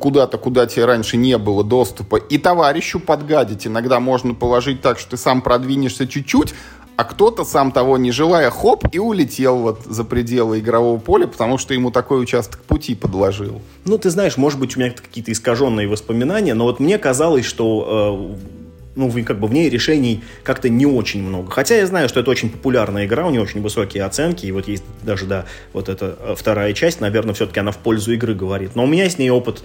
куда-то, куда тебе раньше не было доступа, и товарищу подгадить. Иногда можно положить так, что ты сам продвинешься чуть-чуть, а кто-то, сам того не желая, хоп, и улетел за пределы игрового поля, потому что ему такой участок пути подложил. Ты знаешь, может быть, у меня какие-то искаженные воспоминания, но мне казалось, что в ней решений как-то не очень много. Хотя я знаю, что это очень популярная игра, у нее очень высокие оценки, и есть даже, эта вторая часть, наверное, все-таки она в пользу игры говорит. Но у меня с ней опыт,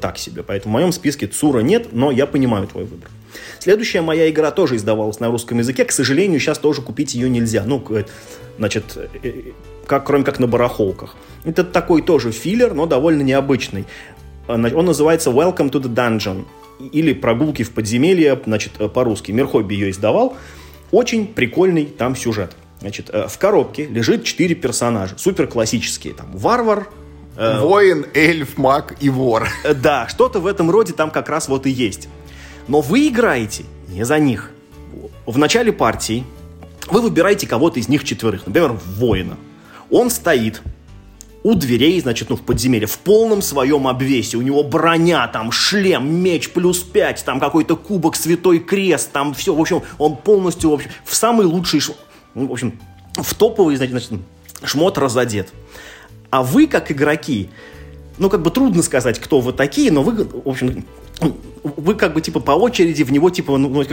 так себе, поэтому в моем списке Цура нет, но я понимаю твой выбор. Следующая моя игра тоже издавалась на русском языке. К сожалению, сейчас тоже купить ее нельзя. Кроме как на барахолках. Это такой тоже филлер, но довольно необычный. Он называется Welcome to the Dungeon. Или «Прогулки в подземелье», по-русски. Мир Хобби ее издавал. Очень прикольный там сюжет. В коробке лежит 4 персонажа. Супер классические. Варвар, воин, эльф, маг и вор. Да, что-то в этом роде там как раз и есть. Но вы играете не за них. В начале партии вы выбираете кого-то из них 4, например, воина. Он стоит у дверей, в подземелье, в полном своем обвесе. У него броня, шлем, меч +5, какой-то кубок, святой крест, все. В общем, он полностью, в самый лучший, в топовый, шмот разодет. А вы, как игроки, трудно сказать, кто вы такие, но вы, вы по очереди в него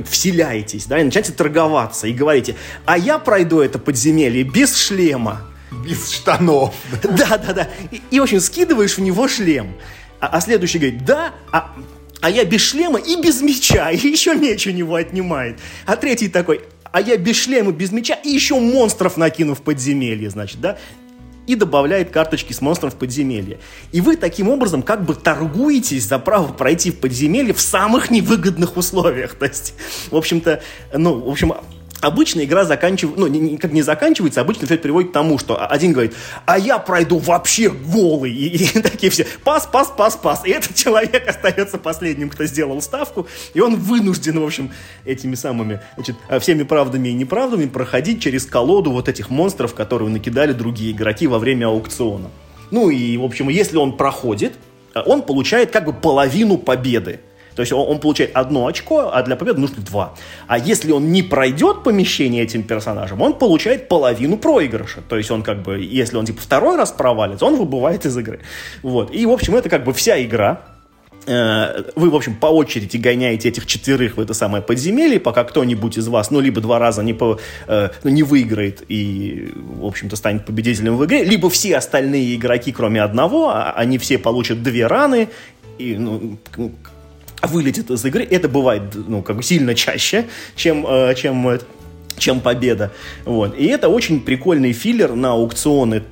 вселяетесь, да, и начинаете торговаться и говорите: а я пройду это подземелье без шлема. Без штанов. Да. И в общем, скидываешь в него шлем. А следующий говорит: да, а я без шлема и без меча. И еще меч у него отнимает. А третий такой: а я без шлема, без меча и еще монстров накину в подземелье, да. И добавляет карточки с монстром в подземелье. И вы таким образом торгуетесь за право пройти в подземелье в самых невыгодных условиях. То есть, обычно игра заканчивается, не заканчивается, обычно все это приводит к тому, что один говорит: а я пройду вообще голый. И такие все: пас. И этот человек остается последним, кто сделал ставку, и он вынужден, этими самыми, всеми правдами и неправдами проходить через колоду этих монстров, которые накидали другие игроки во время аукциона. Если он проходит, он получает половину победы. То есть он получает одно очко, а для победы нужно два. А если он не пройдет помещение этим персонажем, он получает половину проигрыша. То есть он как бы, если он типа второй раз провалится, он выбывает из игры. Вот. И, в общем, это как бы вся игра. Вы, в общем, по очереди гоняете этих четверых в это самое подземелье, пока кто-нибудь из вас, ну, либо два раза не выиграет и, в общем-то, станет победителем в игре, либо все остальные игроки, кроме одного, они все получат две раны и, ну, вылетят из игры. Это бывает, ну, как бы сильно чаще, чем победа. Вот. И это очень прикольный филлер на аукционы.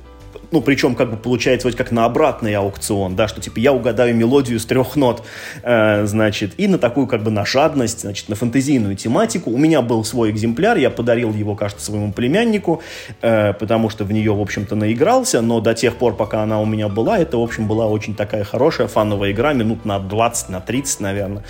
Ну, причем, как бы, получается, вот как на обратный аукцион, да, что, типа, я угадаю мелодию с 3 нот, значит, и на такую, как бы, на жадность, значит, на фэнтезийную тематику. У меня был свой экземпляр, я подарил его, кажется, своему племяннику, потому что в нее, в общем-то, наигрался, но до тех пор, пока она у меня была, это, в общем, была очень такая хорошая фановая игра, минут на 20, на 30, наверное.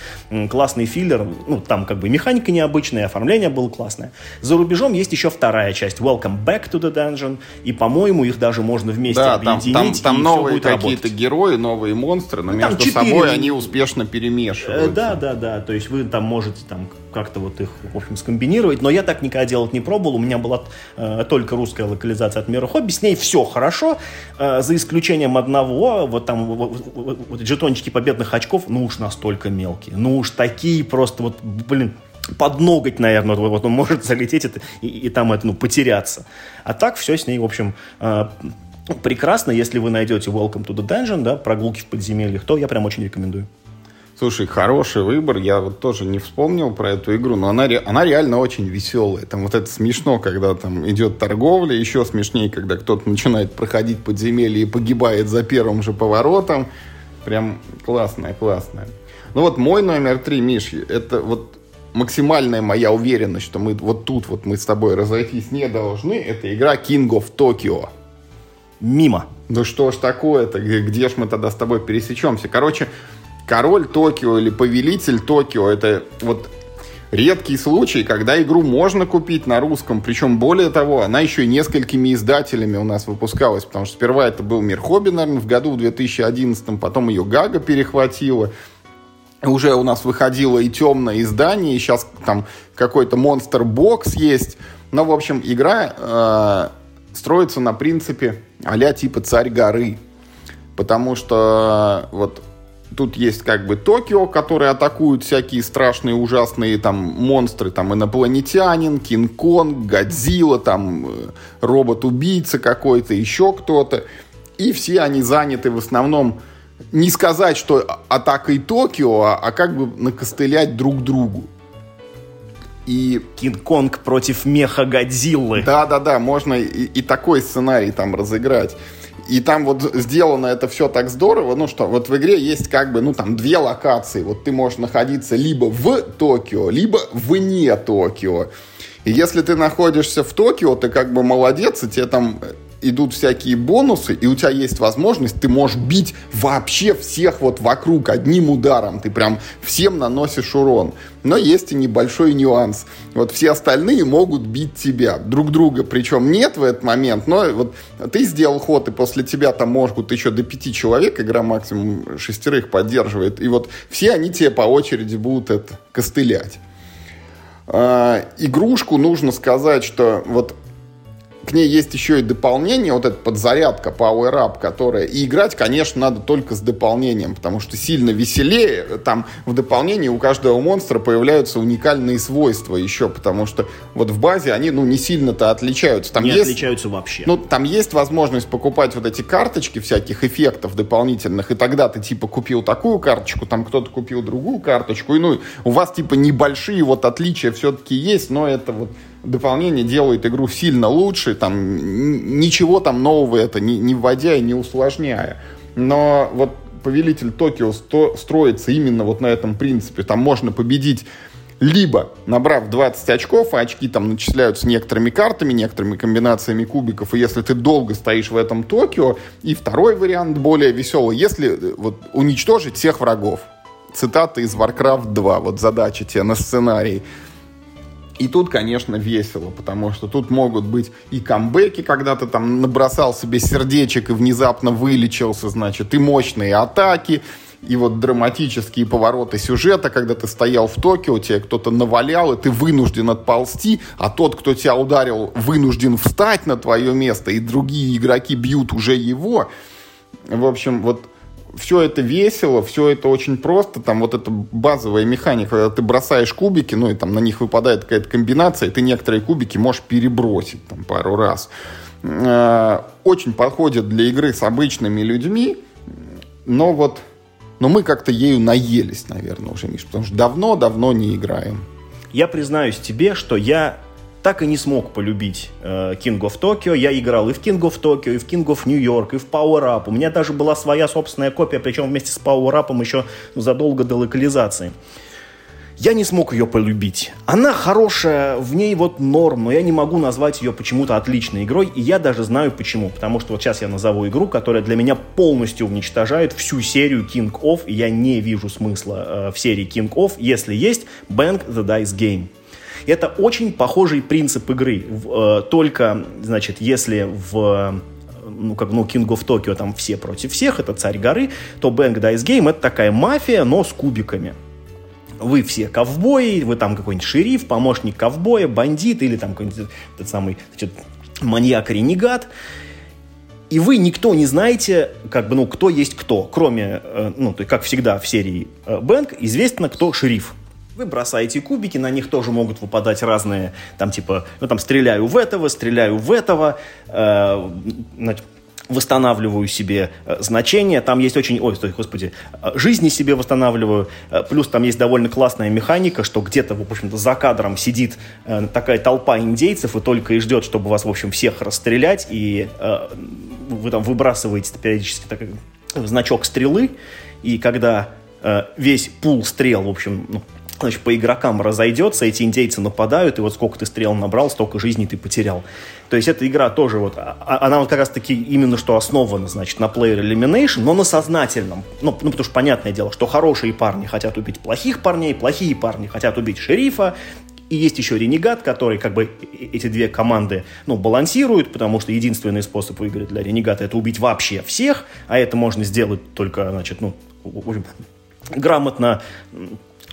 Классный филлер, ну, там, как бы, механика необычная, оформление было классное. За рубежом есть еще вторая часть, Welcome Back to the Dungeon, и, по-моему, их даже можно вместе, да, объединить, там новые какие-то герои, новые монстры, но между собой они успешно перемешиваются. Да, то есть вы там можете там как-то вот их, в общем, скомбинировать, но я так никогда делать не пробовал, у меня была только русская локализация от Мира Хобби, с ней все хорошо, за исключением одного, вот там вот жетончики победных очков, ну уж настолько мелкие, ну уж такие просто вот, блин, под ноготь, наверное, вот он может залететь и там это, ну, потеряться. А так все с ней, в общем, прекрасно. Если вы найдете Welcome to the Dungeon, да, прогулки в подземельях, то я прям очень рекомендую. Слушай, хороший выбор. Я вот тоже не вспомнил про эту игру, но она реально очень веселая. Там вот это смешно, когда там идет торговля, еще смешнее, когда кто-то начинает проходить подземелье и погибает за первым же поворотом. Прям классная. Ну вот мой номер 3, Миш, это вот максимальная моя уверенность, что мы вот тут вот мы с тобой разойтись не должны, это игра King of Tokyo. Мимо. Ну что ж такое-то, где ж мы тогда с тобой пересечемся? Короче, король Токио или повелитель Токио, это вот редкий случай, когда игру можно купить на русском, причем более того, она еще и несколькими издателями у нас выпускалась, потому что сперва это был Мир Хобби, наверное, в году в 2011, потом ее Гага перехватила. Уже у нас выходило и темное издание, и сейчас там какой-то монстр-бокс есть. Но, в общем, игра строится на принципе а-ля типа «Царь горы». Потому что вот тут есть как бы Токио, которые атакуют всякие страшные, ужасные там монстры. Там инопланетянин, Кинг-Конг, Годзилла, там робот-убийца какой-то, еще кто-то. И все они заняты в основном... Не сказать, что атакой Токио, а как бы накостылять друг другу. И... Кинг-Конг против меха Годзиллы. Да, можно и такой сценарий там разыграть. И там вот сделано это все так здорово, ну что, вот в игре есть как бы, ну там две локации. Вот ты можешь находиться либо в Токио, либо вне Токио. И если ты находишься в Токио, ты как бы молодец, и тебе там... идут всякие бонусы, и у тебя есть возможность, ты можешь бить вообще всех вот вокруг одним ударом. Ты прям всем наносишь урон. Но есть и небольшой нюанс. Вот все остальные могут бить тебя. Друг друга причем нет в этот момент, но вот ты сделал ход, и после тебя там могут еще до 5 человек, игра максимум 6 поддерживает. И вот все они тебе по очереди будут это костылять. Игрушку нужно сказать, что вот к ней есть еще и дополнение, вот эта подзарядка, Power Up, которая... И играть, конечно, надо только с дополнением, потому что сильно веселее. Там в дополнении у каждого монстра появляются уникальные свойства еще, потому что вот в базе они, ну, не сильно-то отличаются. Там не есть, отличаются вообще. Ну, там есть возможность покупать вот эти карточки всяких эффектов дополнительных, и тогда ты, типа, купил такую карточку, там кто-то купил другую карточку, и, ну, у вас, типа, небольшие вот отличия все-таки есть, но это вот... Дополнение делает игру сильно лучше, там ничего там нового это не вводя и не усложняя. Но вот «Повелитель Токио» строится именно вот на этом принципе. Там можно победить либо набрав 20 очков, а очки там начисляются некоторыми картами, некоторыми комбинациями кубиков, и если ты долго стоишь в этом Токио. И второй вариант, более веселый, если вот уничтожить всех врагов. Цитата из Warcraft 2, вот задача тебе на сценарий. И тут, конечно, весело, потому что тут могут быть и камбэки, когда ты там набросал себе сердечек и внезапно вылечился, значит, и мощные атаки, и вот драматические повороты сюжета, когда ты стоял в Токио, тебе кто-то навалял, и ты вынужден отползти, а тот, кто тебя ударил, вынужден встать на твое место, и другие игроки бьют уже его. В общем, вот все это весело, все это очень просто. Там вот эта базовая механика, когда ты бросаешь кубики, ну и там на них выпадает какая-то комбинация, и ты некоторые кубики можешь перебросить там пару раз. Очень подходит для игры с обычными людьми, но вот но мы как-то ею наелись, наверное, уже, Миш, потому что давно-давно не играем. Я признаюсь тебе, что я так и не смог полюбить King of Tokyo. Я играл и в King of Tokyo, и в King of New York, и в Power Up. У меня даже была своя собственная копия, причем вместе с Power Up еще задолго до локализации. Я не смог ее полюбить. Она хорошая, в ней вот норм, но я не могу назвать ее почему-то отличной игрой, и я даже знаю почему. Потому что вот сейчас я назову игру, которая для меня полностью уничтожает всю серию King of, и я не вижу смысла в серии King of, если есть Bang the Dice Game. Это очень похожий принцип игры, только, значит, если в King of Tokyo там все против всех, это царь горы, то Bang Dice Game — это такая мафия, но с кубиками. Вы все ковбои, вы там какой-нибудь шериф, помощник ковбоя, бандит или там какой-нибудь этот самый, значит, маньяк-ренегат. И вы никто не знаете, как бы, ну, кто есть кто. Кроме, ну, как всегда в серии Бэнк, известно, кто шериф. Вы бросаете кубики, на них тоже могут выпадать разные, там, типа, ну, там, стреляю в этого, восстанавливаю себе значения, там есть очень... жизни себе восстанавливаю. Плюс там есть довольно классная механика, что где-то, в общем-то, за кадром сидит такая толпа индейцев и только и ждет, чтобы вас, в общем, всех расстрелять, и вы там выбрасываете периодически такой значок стрелы, и когда весь пул стрел, в общем, ну, значит, по игрокам разойдется, эти индейцы нападают, и вот сколько ты стрел набрал, столько жизней ты потерял. То есть эта игра тоже вот, она вот как раз-таки именно что основана, значит, на Player Elimination, но на сознательном. Ну, потому что понятное дело, что хорошие парни хотят убить плохих парней, плохие парни хотят убить шерифа, и есть еще ренегат, который как бы эти две команды, ну, балансируют, потому что единственный способ выиграть для ренегата — это убить вообще всех, а это можно сделать только, значит, ну, грамотно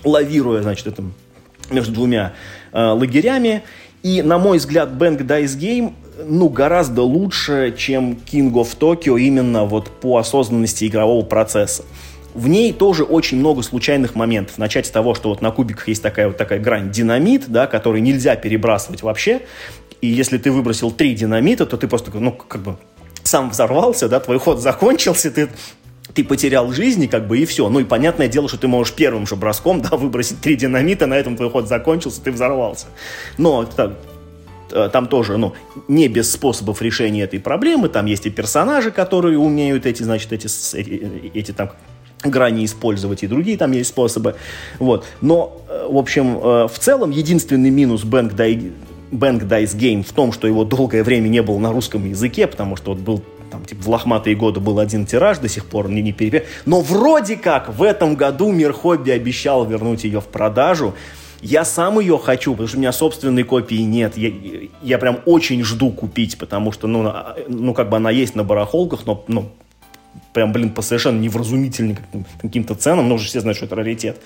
лавируя, значит, это, между двумя лагерями. И, на мой взгляд, Bang Dice Game, ну, гораздо лучше, чем King of Tokyo именно вот по осознанности игрового процесса. В ней тоже очень много случайных моментов. Начать с того, что вот на кубиках есть такая грань динамит, да, который нельзя перебрасывать вообще. И если ты выбросил 3 динамита, то ты просто, ну, как бы сам взорвался, да, твой ход закончился, ты потерял жизнь, и как бы и все. Ну и понятное дело, что ты можешь первым же броском, да, выбросить 3 динамита, на этом твой ход закончился, ты взорвался. Но там тоже, ну, не без способов решения этой проблемы. Там есть и персонажи, которые умеют эти там грани использовать, и другие там есть способы. Вот. Но, в общем, в целом, единственный минус Bang Dice Game в том, что его долгое время не было на русском языке, потому что вот был там, типа, в лохматые годы был один тираж, до сих пор не перепечатан. Но вроде как в этом году Мир Хобби обещал вернуть ее в продажу. Я сам ее хочу, потому что у меня собственной копии нет. Я прям очень жду купить, потому что, ну как бы она есть на барахолках, но, ну, прям, блин, по совершенно невразумительным каким-то ценам. Но уже все знают, что это раритет.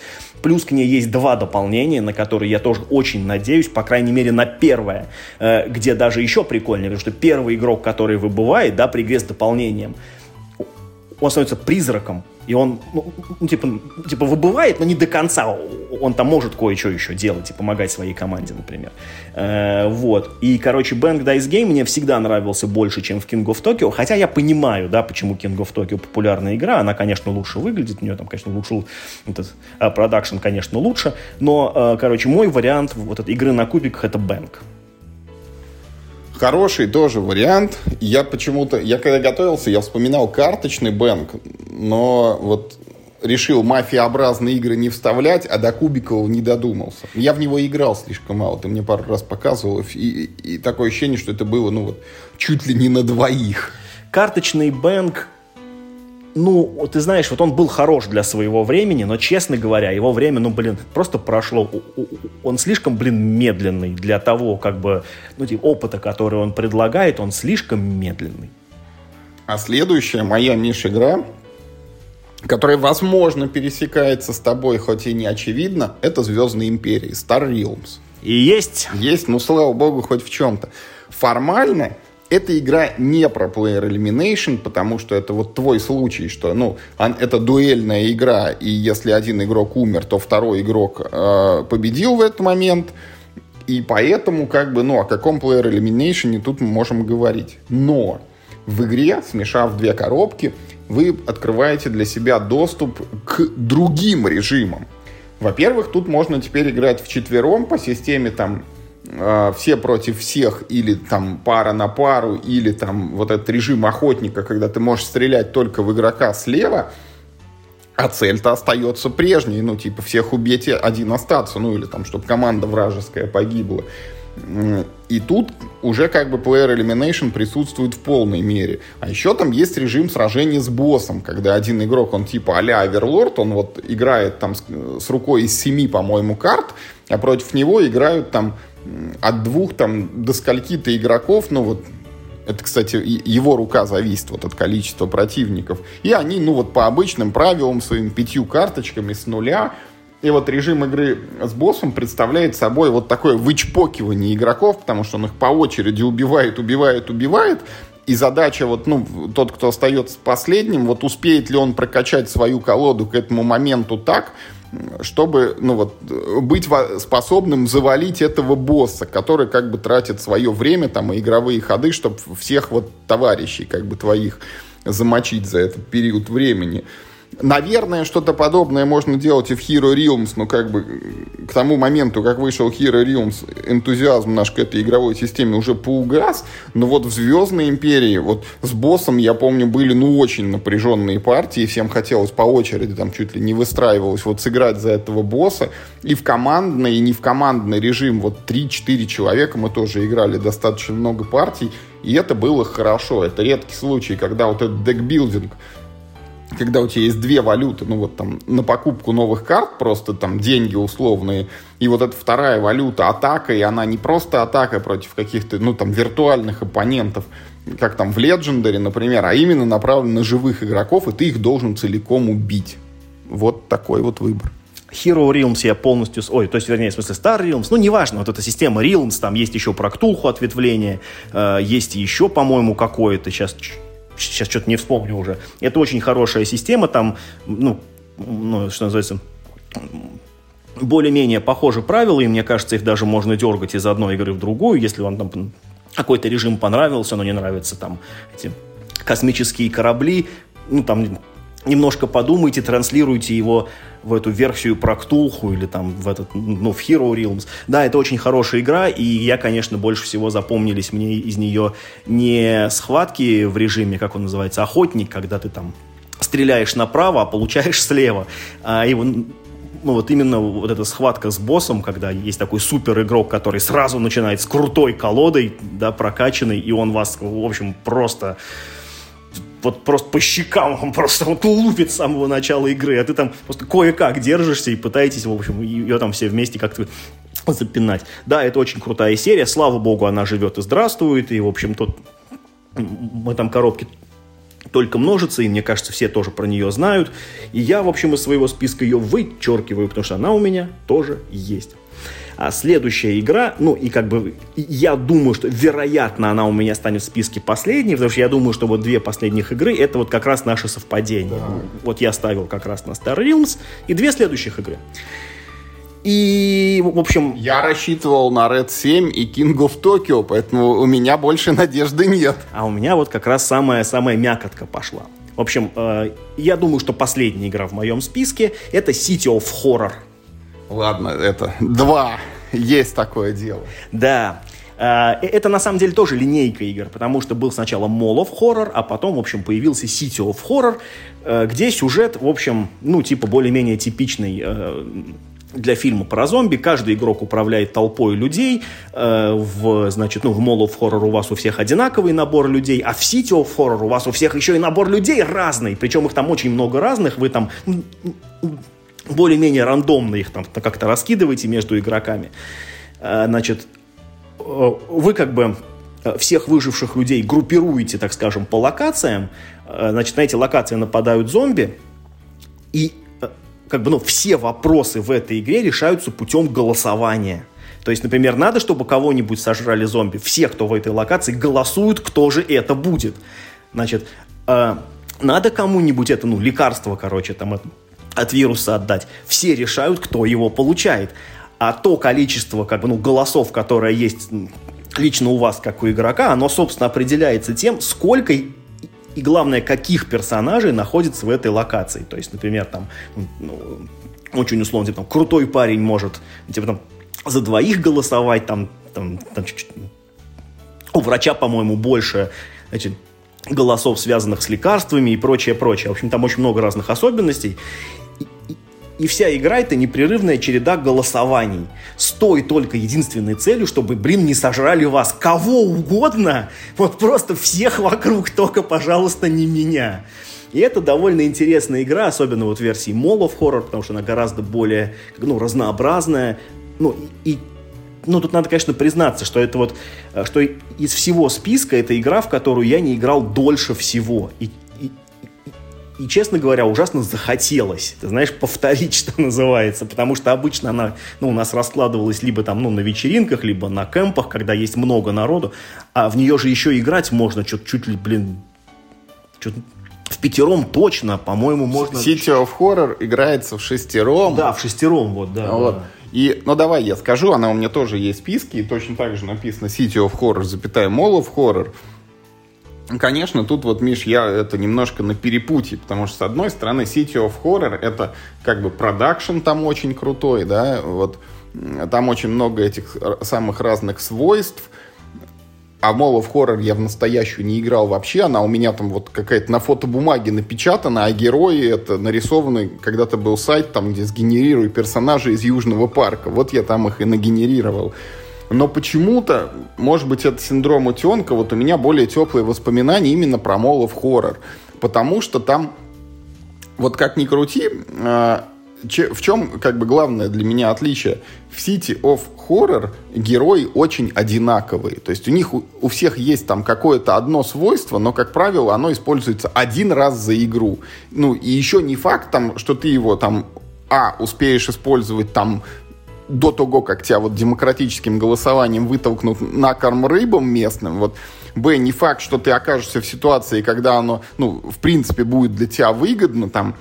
Плюс к ней есть 2 дополнения, на которые я тоже очень надеюсь. По крайней мере, на первое, где даже еще прикольнее. Потому что первый игрок, который выбывает, да, при игре с дополнением, он становится призраком. И он, ну, типа выбывает, но не до конца. Он там может кое-что еще делать и помогать своей команде, например. Вот. И, короче, Bang Dice Game мне всегда нравился больше, чем в King of Tokyo. Хотя я понимаю, да, почему King of Tokyo популярная игра. Она, конечно, лучше выглядит. У нее там, конечно, лучше продакшн, конечно, лучше. Но, короче, мой вариант вот этой игры на кубиках — это Bang. Хороший тоже вариант. Я почему-то... Я когда готовился, я вспоминал карточный Бэнк, но вот решил мафиообразные игры не вставлять, а до кубиков не додумался. Я в него играл слишком мало. Ты мне пару раз показывал, и такое ощущение, что это было, ну вот, чуть ли не на двоих. Карточный Бэнк, ну, ты знаешь, вот он был хорош для своего времени, но, честно говоря, его время, ну, блин, просто прошло. Он слишком, блин, медленный для того, как бы, ну, типа, опыта, который он предлагает, он слишком медленный. А следующая моя, Миш, игра который, возможно, пересекается с тобой, хоть и не очевидно, это «Звездные империи», Star Realms. И есть. Есть, ну, слава богу, хоть в чем-то. Формально эта игра не про Player Elimination, потому что это вот твой случай, что, ну, это дуэльная игра, и если один игрок умер, то второй игрок победил в этот момент, и поэтому, как бы, ну, о каком Player Elimination тут мы можем говорить. Но в игре, смешав две коробки, вы открываете для себя доступ к другим режимам. Во-первых, тут можно теперь играть вчетвером по системе там все против всех, или там пара на пару, или там вот этот режим охотника, когда ты можешь стрелять только в игрока слева, а цель-то остается прежней, ну типа всех убейте, один остаться, ну или там, чтобы команда вражеская погибла. И тут уже как бы Player Elimination присутствует в полной мере. А еще там есть режим сражения с боссом, когда один игрок, он типа а-ля Оверлорд, он вот играет там с рукой из 7, по-моему, карт, а против него играют там от 2 там, до скольки-то игроков, ну вот, это, кстати, его рука зависит вот, от количества противников. И они, ну вот, по обычным правилам, своими 5 карточками с нуля. И вот режим игры с боссом представляет собой вот такое вычпокивание игроков, потому что он их по очереди убивает. И задача, вот, ну, тот, кто остается последним, вот успеет ли он прокачать свою колоду к этому моменту так, чтобы, ну, вот, быть способным завалить этого босса, который как бы тратит свое время, там, и игровые ходы, чтобы всех вот товарищей как бы твоих замочить за этот период времени. Наверное, что-то подобное можно делать и в Hero Realms, но как бы к тому моменту, как вышел Hero Realms, энтузиазм наш к этой игровой системе уже поугас, но вот в «Звездной империи» вот с боссом, я помню, были ну очень напряженные партии, всем хотелось по очереди, там чуть ли не выстраивалось вот сыграть за этого босса, и в командный, и не в командный режим, вот 3-4 человека мы тоже играли достаточно много партий, и это было хорошо, это редкий случай, когда вот этот декбилдинг, когда у тебя есть две валюты, ну вот там на покупку новых карт, просто там деньги условные, и вот эта вторая валюта атака, и она не просто атака против каких-то, ну там виртуальных оппонентов, как там в Legendary, например, а именно направлена на живых игроков, и ты их должен целиком убить. Вот такой вот выбор. Hero Realms я полностью... Star Realms, ну, неважно, вот эта система Realms, там есть еще про Ктулху ответвление, есть еще, по-моему, какое-то сейчас что-то не вспомню уже. Это очень хорошая система, там, ну что называется, более-менее похожи правила, и мне кажется, их даже можно дергать из одной игры в другую, если вам там какой-то режим понравился, но не нравятся там эти космические корабли, ну, там, немножко подумайте, транслируйте его в эту версию про Ктулху или там в этот, ну, в Hero Realms. Да, это очень хорошая игра, и я, конечно, больше всего запомнились мне из нее не схватки в режиме, как он называется, охотник, когда ты там стреляешь направо, а получаешь слева. А его, ну, вот именно вот эта схватка с боссом, когда есть такой супер-игрок, который сразу начинает с крутой колодой, да, прокачанной, и он вас, в общем, просто... Вот просто по щекам он просто вот лупит с самого начала игры, а ты там просто кое-как держишься и пытаетесь, в общем, ее там все вместе как-то запинать. Да, это очень крутая серия, слава богу, она живет и здравствует, и, в общем, тот в этом коробке только множится, и, мне кажется, все тоже про нее знают. И я, в общем, из своего списка ее вычеркиваю, потому что она у меня тоже есть. А следующая игра, ну и как бы я думаю, что вероятно она у меня станет в списке последней, потому что я думаю, что вот две последних игры это вот как раз наше совпадение. Да. Вот я ставил как раз на Star Realms и две следующих игры. И, в общем... Я рассчитывал на Red 7 и King of Tokyo, поэтому у меня больше надежды нет. А у меня вот как раз самая мякотка пошла. В общем, я думаю, что последняя игра в моем списке это City of Horror. Ладно, это 2. Есть такое дело. Да. Это, на самом деле, тоже линейка игр, потому что был сначала Mall of Horror, а потом, в общем, появился City of Horror, где сюжет, в общем, ну, типа, более-менее типичный для фильма про зомби. Каждый игрок управляет толпой людей. В Mall of Horror у вас у всех одинаковый набор людей, а в City of Horror у вас у всех еще и набор людей разный. Причем их там очень много разных. Вы там... более-менее рандомно их там как-то раскидываете между игроками. Значит, вы как бы всех выживших людей группируете, так скажем, по локациям. Значит, на эти локации нападают зомби, И как бы, ну, все вопросы в этой игре решаются путем голосования. То есть, например, надо, чтобы кого-нибудь сожрали зомби. Все, кто в этой локации, голосуют, кто же это будет. Значит, надо кому-нибудь это, ну, лекарство, короче, там, от вируса отдать. Все решают, кто его получает. А то количество, как бы, ну, голосов, которое есть лично у вас, как у игрока, оно, собственно, определяется тем, сколько и, главное, каких персонажей находится в этой локации. То есть, например, там, ну, очень условно, типа, там, крутой парень может, типа, там, за двоих голосовать, там у врача, по-моему, больше, значит, голосов, связанных с лекарствами и прочее. В общем, там очень много разных особенностей. И вся игра — это непрерывная череда голосований. С той только единственной целью, чтобы, блин, не сожрали вас. Кого угодно, вот просто всех вокруг, только, пожалуйста, не меня. И это довольно интересная игра, особенно вот в версии Mall of Horror, потому что она гораздо более, ну, разнообразная. Ну, тут надо, конечно, признаться, что это вот, что из всего списка это игра, в которую я не играл дольше всего. И, честно говоря, ужасно захотелось, ты знаешь, повторить, что называется, потому что обычно она, ну, у нас раскладывалась либо там, ну, на вечеринках, либо на кемпах, когда есть много народу, а в нее же еще играть можно чуть ли, блин, впятером точно, по-моему, можно... City of Horror играется вшестером. Да, вшестером, вот, да. Вот. Да. И, ну, давай я скажу, она у меня тоже есть в списке, и точно так же написано City of Horror, Mall of Horror. Конечно, тут вот, Миш, я это немножко на перепутье, потому что, с одной стороны, City of Horror — это как бы продакшн там очень крутой, да, вот, там очень много этих самых разных свойств, а в Mall of Horror я в настоящую не играл вообще, она у меня там вот какая-то на фотобумаге напечатана, а герои — это нарисованный, когда-то был сайт, там, где сгенерирую персонажей из Южного парка, вот я там их и нагенерировал. Но почему-то, может быть, это синдром утенка, вот у меня более теплые воспоминания именно про Mall of Horror. Потому что там, вот как ни крути, в чем, как бы, главное для меня отличие? В City of Horror герои очень одинаковые. То есть у них у всех есть там какое-то одно свойство, но, как правило, оно используется один раз за игру. Ну, и еще не факт, там, что ты его там, успеешь использовать там до того, как тебя вот демократическим голосованием вытолкнут на корм рыбам местным, вот, б, не факт, что ты окажешься в ситуации, когда оно, ну, в принципе, будет для тебя выгодно, там,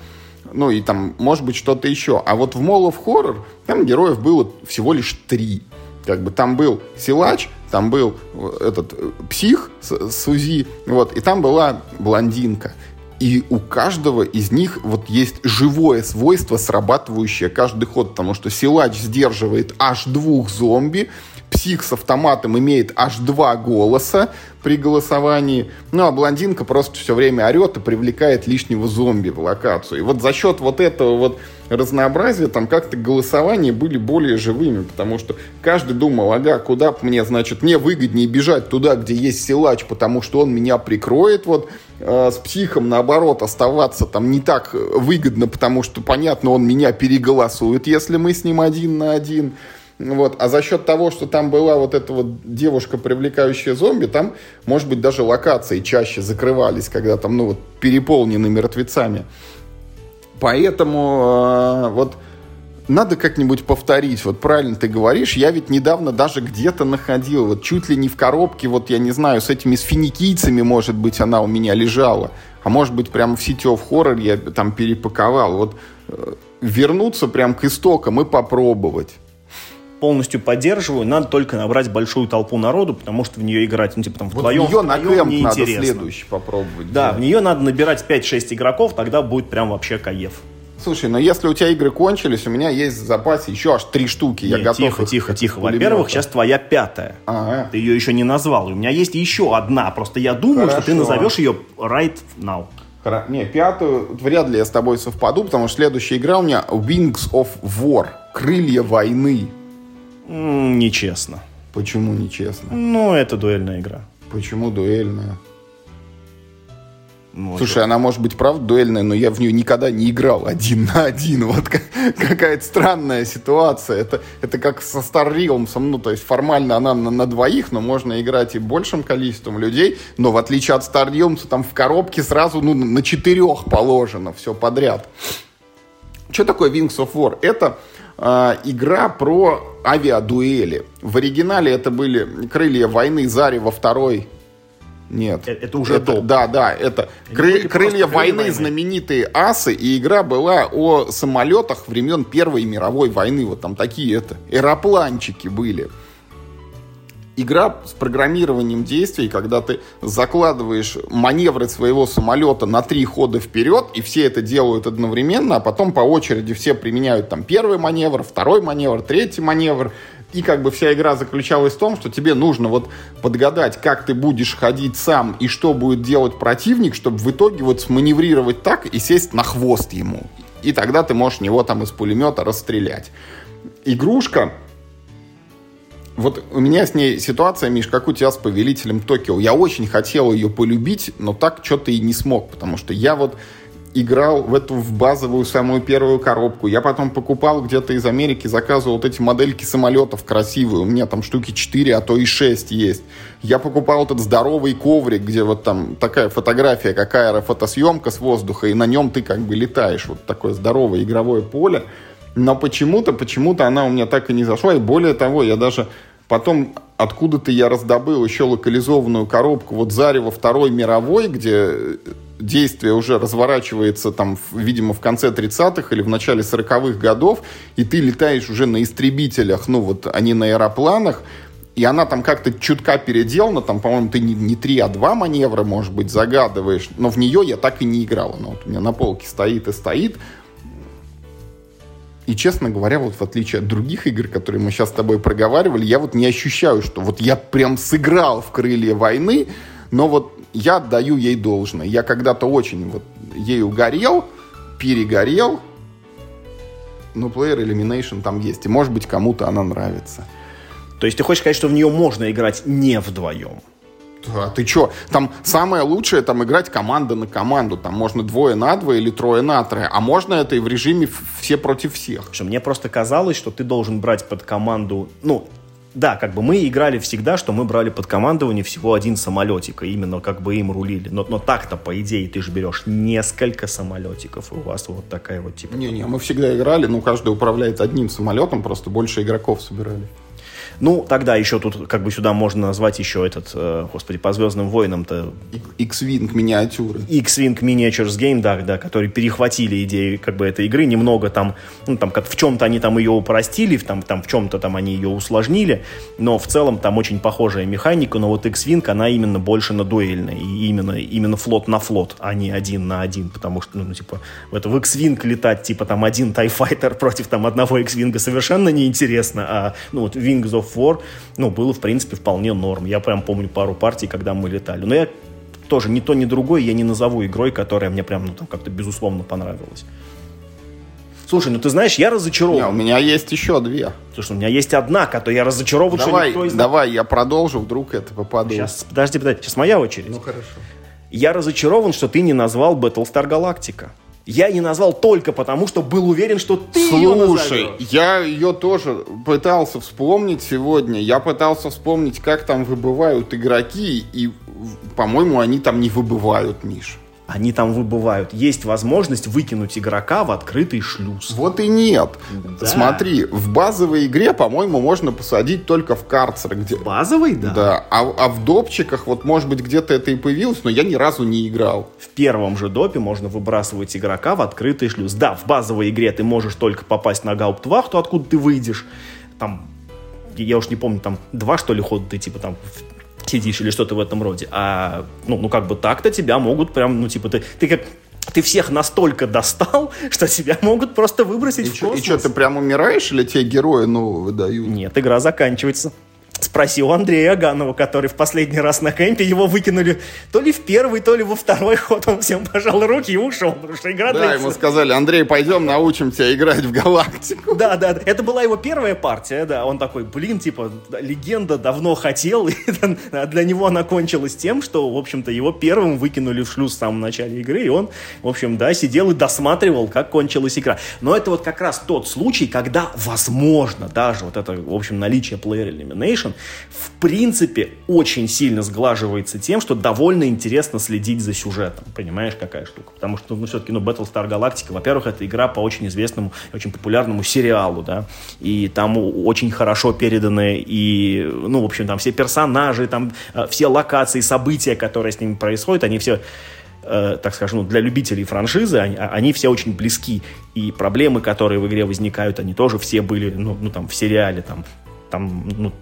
ну, и там, может быть, что-то еще. А вот в Mall of Horror там героев было всего лишь 3. Как бы там был силач, там был этот псих с УЗИ, вот, и там была блондинка. И у каждого из них вот есть живое свойство, срабатывающее каждый ход, потому что силач сдерживает аж 2 зомби, псих с автоматом имеет аж 2 голоса при голосовании, ну а блондинка просто все время орет и привлекает лишнего зомби в локацию. И вот за счет вот этого вот разнообразия там как-то голосования были более живыми, потому что каждый думал, ага, куда мне, значит, мне выгоднее бежать туда, где есть силач, потому что он меня прикроет, вот, с психом, наоборот, оставаться там не так выгодно, потому что, понятно, он меня переголосует, если мы с ним 1 на 1. Вот. А за счет того, что там была вот эта вот девушка, привлекающая зомби, там, может быть, даже локации чаще закрывались, когда там, ну, вот, переполнены мертвецами. Поэтому вот надо как-нибудь повторить. Вот правильно ты говоришь, я ведь недавно даже где-то находил, вот чуть ли не в коробке, вот я не знаю, с этими финикийцами, может быть, она у меня лежала. А может быть, прямо в City of Horror я там перепаковал. Вот вернуться прям к истокам и попробовать. Полностью поддерживаю, надо только набрать большую толпу народу, потому что в нее играть, ну, типа, там, вдвоем, вот на кемп надо следующий попробовать. Да, в нее надо набирать 5-6 игроков, тогда будет прям вообще кайф. Слушай, но если у тебя игры кончились, у меня есть в запасе еще аж 3 штуки. Я готов. Тихо. Во-первых, сейчас твоя 5-я. Ага. Ты ее еще не назвал. У меня есть еще одна. Просто я думаю, Хорошо. Что ты назовешь ее right now. Не, 5-ю вряд ли я с тобой совпаду, потому что следующая игра у меня Wings of War. Крылья войны. Нечестно. Почему нечестно? Ну, это дуэльная игра. Почему дуэльная? Ну, слушай, она может быть, правда, дуэльная, но я в нее никогда не играл 1 на 1. Вот какая-то странная ситуация. Это как со Star Realms. Ну, то есть формально она на 2, но можно играть и большим количеством людей. Но в отличие от Star Realms, там в коробке сразу, ну, на 4 положено все подряд. Что такое Wings of War? Это игра про авиадуэли. В оригинале это были «Крылья войны», «Зарево», «Второй». Нет. Это уже это, топ. Да, да. Это «Крылья войны», знаменитые асы. И игра была о самолетах времен Первой мировой войны. Вот там такие это аэропланчики были. Игра с программированием действий, когда ты закладываешь маневры своего самолета на 3 хода вперед, и все это делают одновременно, а потом по очереди все применяют там первый маневр, второй маневр, третий маневр. И как бы вся игра заключалась в том, что тебе нужно вот подгадать, как ты будешь ходить сам и что будет делать противник, чтобы в итоге вот сманеврировать так и сесть на хвост ему. И тогда ты можешь его там из пулемета расстрелять. Игрушка... Вот у меня с ней ситуация, Миш, как у тебя с «Повелителем Токио». Я очень хотел ее полюбить, но так что-то и не смог, потому что я вот играл в эту в базовую самую первую коробку. Я потом покупал где-то из Америки, заказывал вот эти модельки самолетов красивые. У меня там штуки 4, а то и 6 есть. Я покупал этот здоровый коврик, где вот там такая фотография, как аэрофотосъемка с воздуха, и на нем ты как бы летаешь. Вот такое здоровое игровое поле. Но почему-то она у меня так и не зашла. И более того, я даже потом откуда-то я раздобыл еще локализованную коробку вот «Зарево Второй мировой», где действие уже разворачивается там, видимо, в конце 30-х или в начале 40-х годов, и ты летаешь уже на истребителях, ну вот, а не на аэропланах. И она там как-то чутка переделана, там, по-моему, ты не 3, а 2 маневра, может быть, загадываешь. Но в нее я так и не играл. Она вот у меня на полке стоит и стоит. И, честно говоря, вот в отличие от других игр, которые мы сейчас с тобой проговаривали, я вот не ощущаю, что вот я прям сыграл в «Крылья войны», но вот я отдаю ей должное. Я когда-то очень вот ею горел, перегорел, но Player Elimination там есть, и, может быть, кому-то она нравится. То есть ты хочешь сказать, что в нее можно играть не вдвоем? А ты чё? Там самое лучшее там играть команда на команду. Там можно 2 на 2 или 3 на 3. А можно это и в режиме все против всех. Что, мне просто казалось, что ты должен брать под команду... Ну, да, как бы мы играли всегда, что мы брали под командование всего 1 самолетик. И именно как бы им рулили. Но так-то, по идее, ты же берешь несколько самолетиков. И у вас вот такая вот типа... Не-не, мы всегда играли, но каждый управляет одним самолетом. Просто больше игроков собирали. Ну, тогда еще тут, как бы сюда можно назвать еще этот, господи, по «Звездным войнам»-то... X-Wing Miniatures. X-Wing Miniatures Game, да, да, которые перехватили идею, как бы, этой игры, немного там, ну, там, как в чем-то они там ее упростили, там, в чем-то там они ее усложнили, но в целом там очень похожая механика, но вот X-Wing, она именно больше на дуэльной, и именно флот на флот, а не 1 на 1, потому что, ну, типа, в X-Wing летать, типа, там, 1 TIE-Fighter против, там, 1 X-Wing совершенно неинтересно, а, ну, вот, Wings of War, ну, было, в принципе, вполне норм. Я прям помню пару партий, когда мы летали. Но я тоже ни то, ни другое я не назову игрой, которая мне прям, ну, там, как-то безусловно понравилась. Слушай, ну, ты знаешь, я разочарован. Не, у меня есть еще 2. Слушай, у меня есть 1, которую я разочарован. Давай, что давай, я продолжу, вдруг это попаду. Сейчас, подожди, сейчас моя очередь. Ну, хорошо. Я разочарован, что ты не назвал Battlestar Galactica. Я не назвал только потому, что был уверен, что ты ее назовешь. Слушай, я ее тоже пытался вспомнить сегодня. Я пытался вспомнить, как там выбывают игроки. И, по-моему, они там не выбывают, Миш. Они там выбывают. Есть возможность выкинуть игрока в открытый шлюз. Вот и нет. Да. Смотри, в базовой игре, по-моему, можно посадить только в карцер. Где... В базовой, да? Да. А в допчиках, вот, может быть, где-то это и появилось, но я ни разу не играл. В первом же допе можно выбрасывать игрока в открытый шлюз. Да, в базовой игре ты можешь только попасть на гауптвахту, откуда ты выйдешь. Там, я уж не помню, там 2, что ли, хода ты, типа, там... сидишь или что-то в этом роде, а ну как бы так-то тебя могут прям, ну типа ты как ты всех настолько достал, что тебя могут просто выбросить в космос. И что, ты прям умираешь или тебе героя нового выдают? Нет, игра заканчивается. Спроси у Андрея Аганова, который в последний раз на кемпе, его выкинули то ли в первый, то ли во второй ход. Он всем пожал руки и ушел, потому что игра длится. Да, ему сказали: Андрей, пойдем научим тебя играть в «Галактику». Да, да, это была его первая партия, да. Он такой, блин, типа, легенда, давно хотел. И для него она кончилась тем, что, в общем-то, его первым выкинули в шлюз в самом начале игры. И он, в общем, да, сидел и досматривал, как кончилась игра. Но это вот как раз тот случай, когда возможно даже вот это, в общем, наличие Player Elimination в принципе, очень сильно сглаживается тем, что довольно интересно следить за сюжетом. Понимаешь, какая штука? Потому что, все-таки, Battlestar Galactica, во-первых, это игра по очень известному, очень популярному сериалу, да, и там очень хорошо переданы и, в общем, там все персонажи, там все локации, события, которые с ними происходят, они все... так скажем, для любителей франшизы, они все очень близки. И проблемы, которые в игре возникают, они тоже все были, в сериале,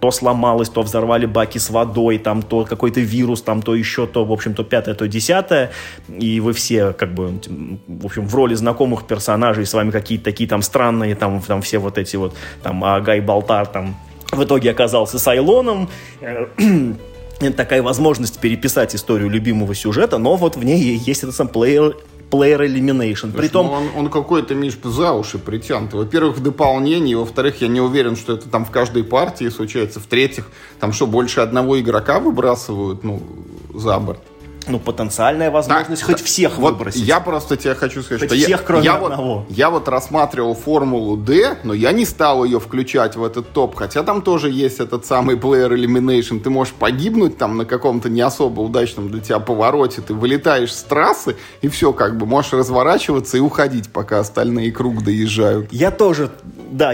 то сломалось, то взорвали баки с водой, то какой-то вирус, то еще, то, в общем, то пятое, то десятое, и вы все, в общем, в роли знакомых персонажей, с вами какие-то такие странные, все вот эти вот, Агай Балтар, в итоге оказался Сайлоном, такая возможность переписать историю любимого сюжета, но вот в ней есть этот сам Player Elimination. Притом... он какой-то, Миш, за уши притянут. Во-первых, в дополнении, во-вторых, я не уверен, что это в каждой партии случается. В-третьих, больше одного игрока выбрасывают, за борт. Потенциальная возможность хоть всех выбросить. Я просто тебе хочу сказать, хоть что всех, кроме одного. Я вот рассматривал формулу D, но я не стал ее включать в этот топ, хотя там тоже есть этот самый Player Elimination. Ты можешь погибнуть на каком-то не особо удачном для тебя повороте, ты вылетаешь с трассы, и все, можешь разворачиваться и уходить, пока остальные круг доезжают. Я тоже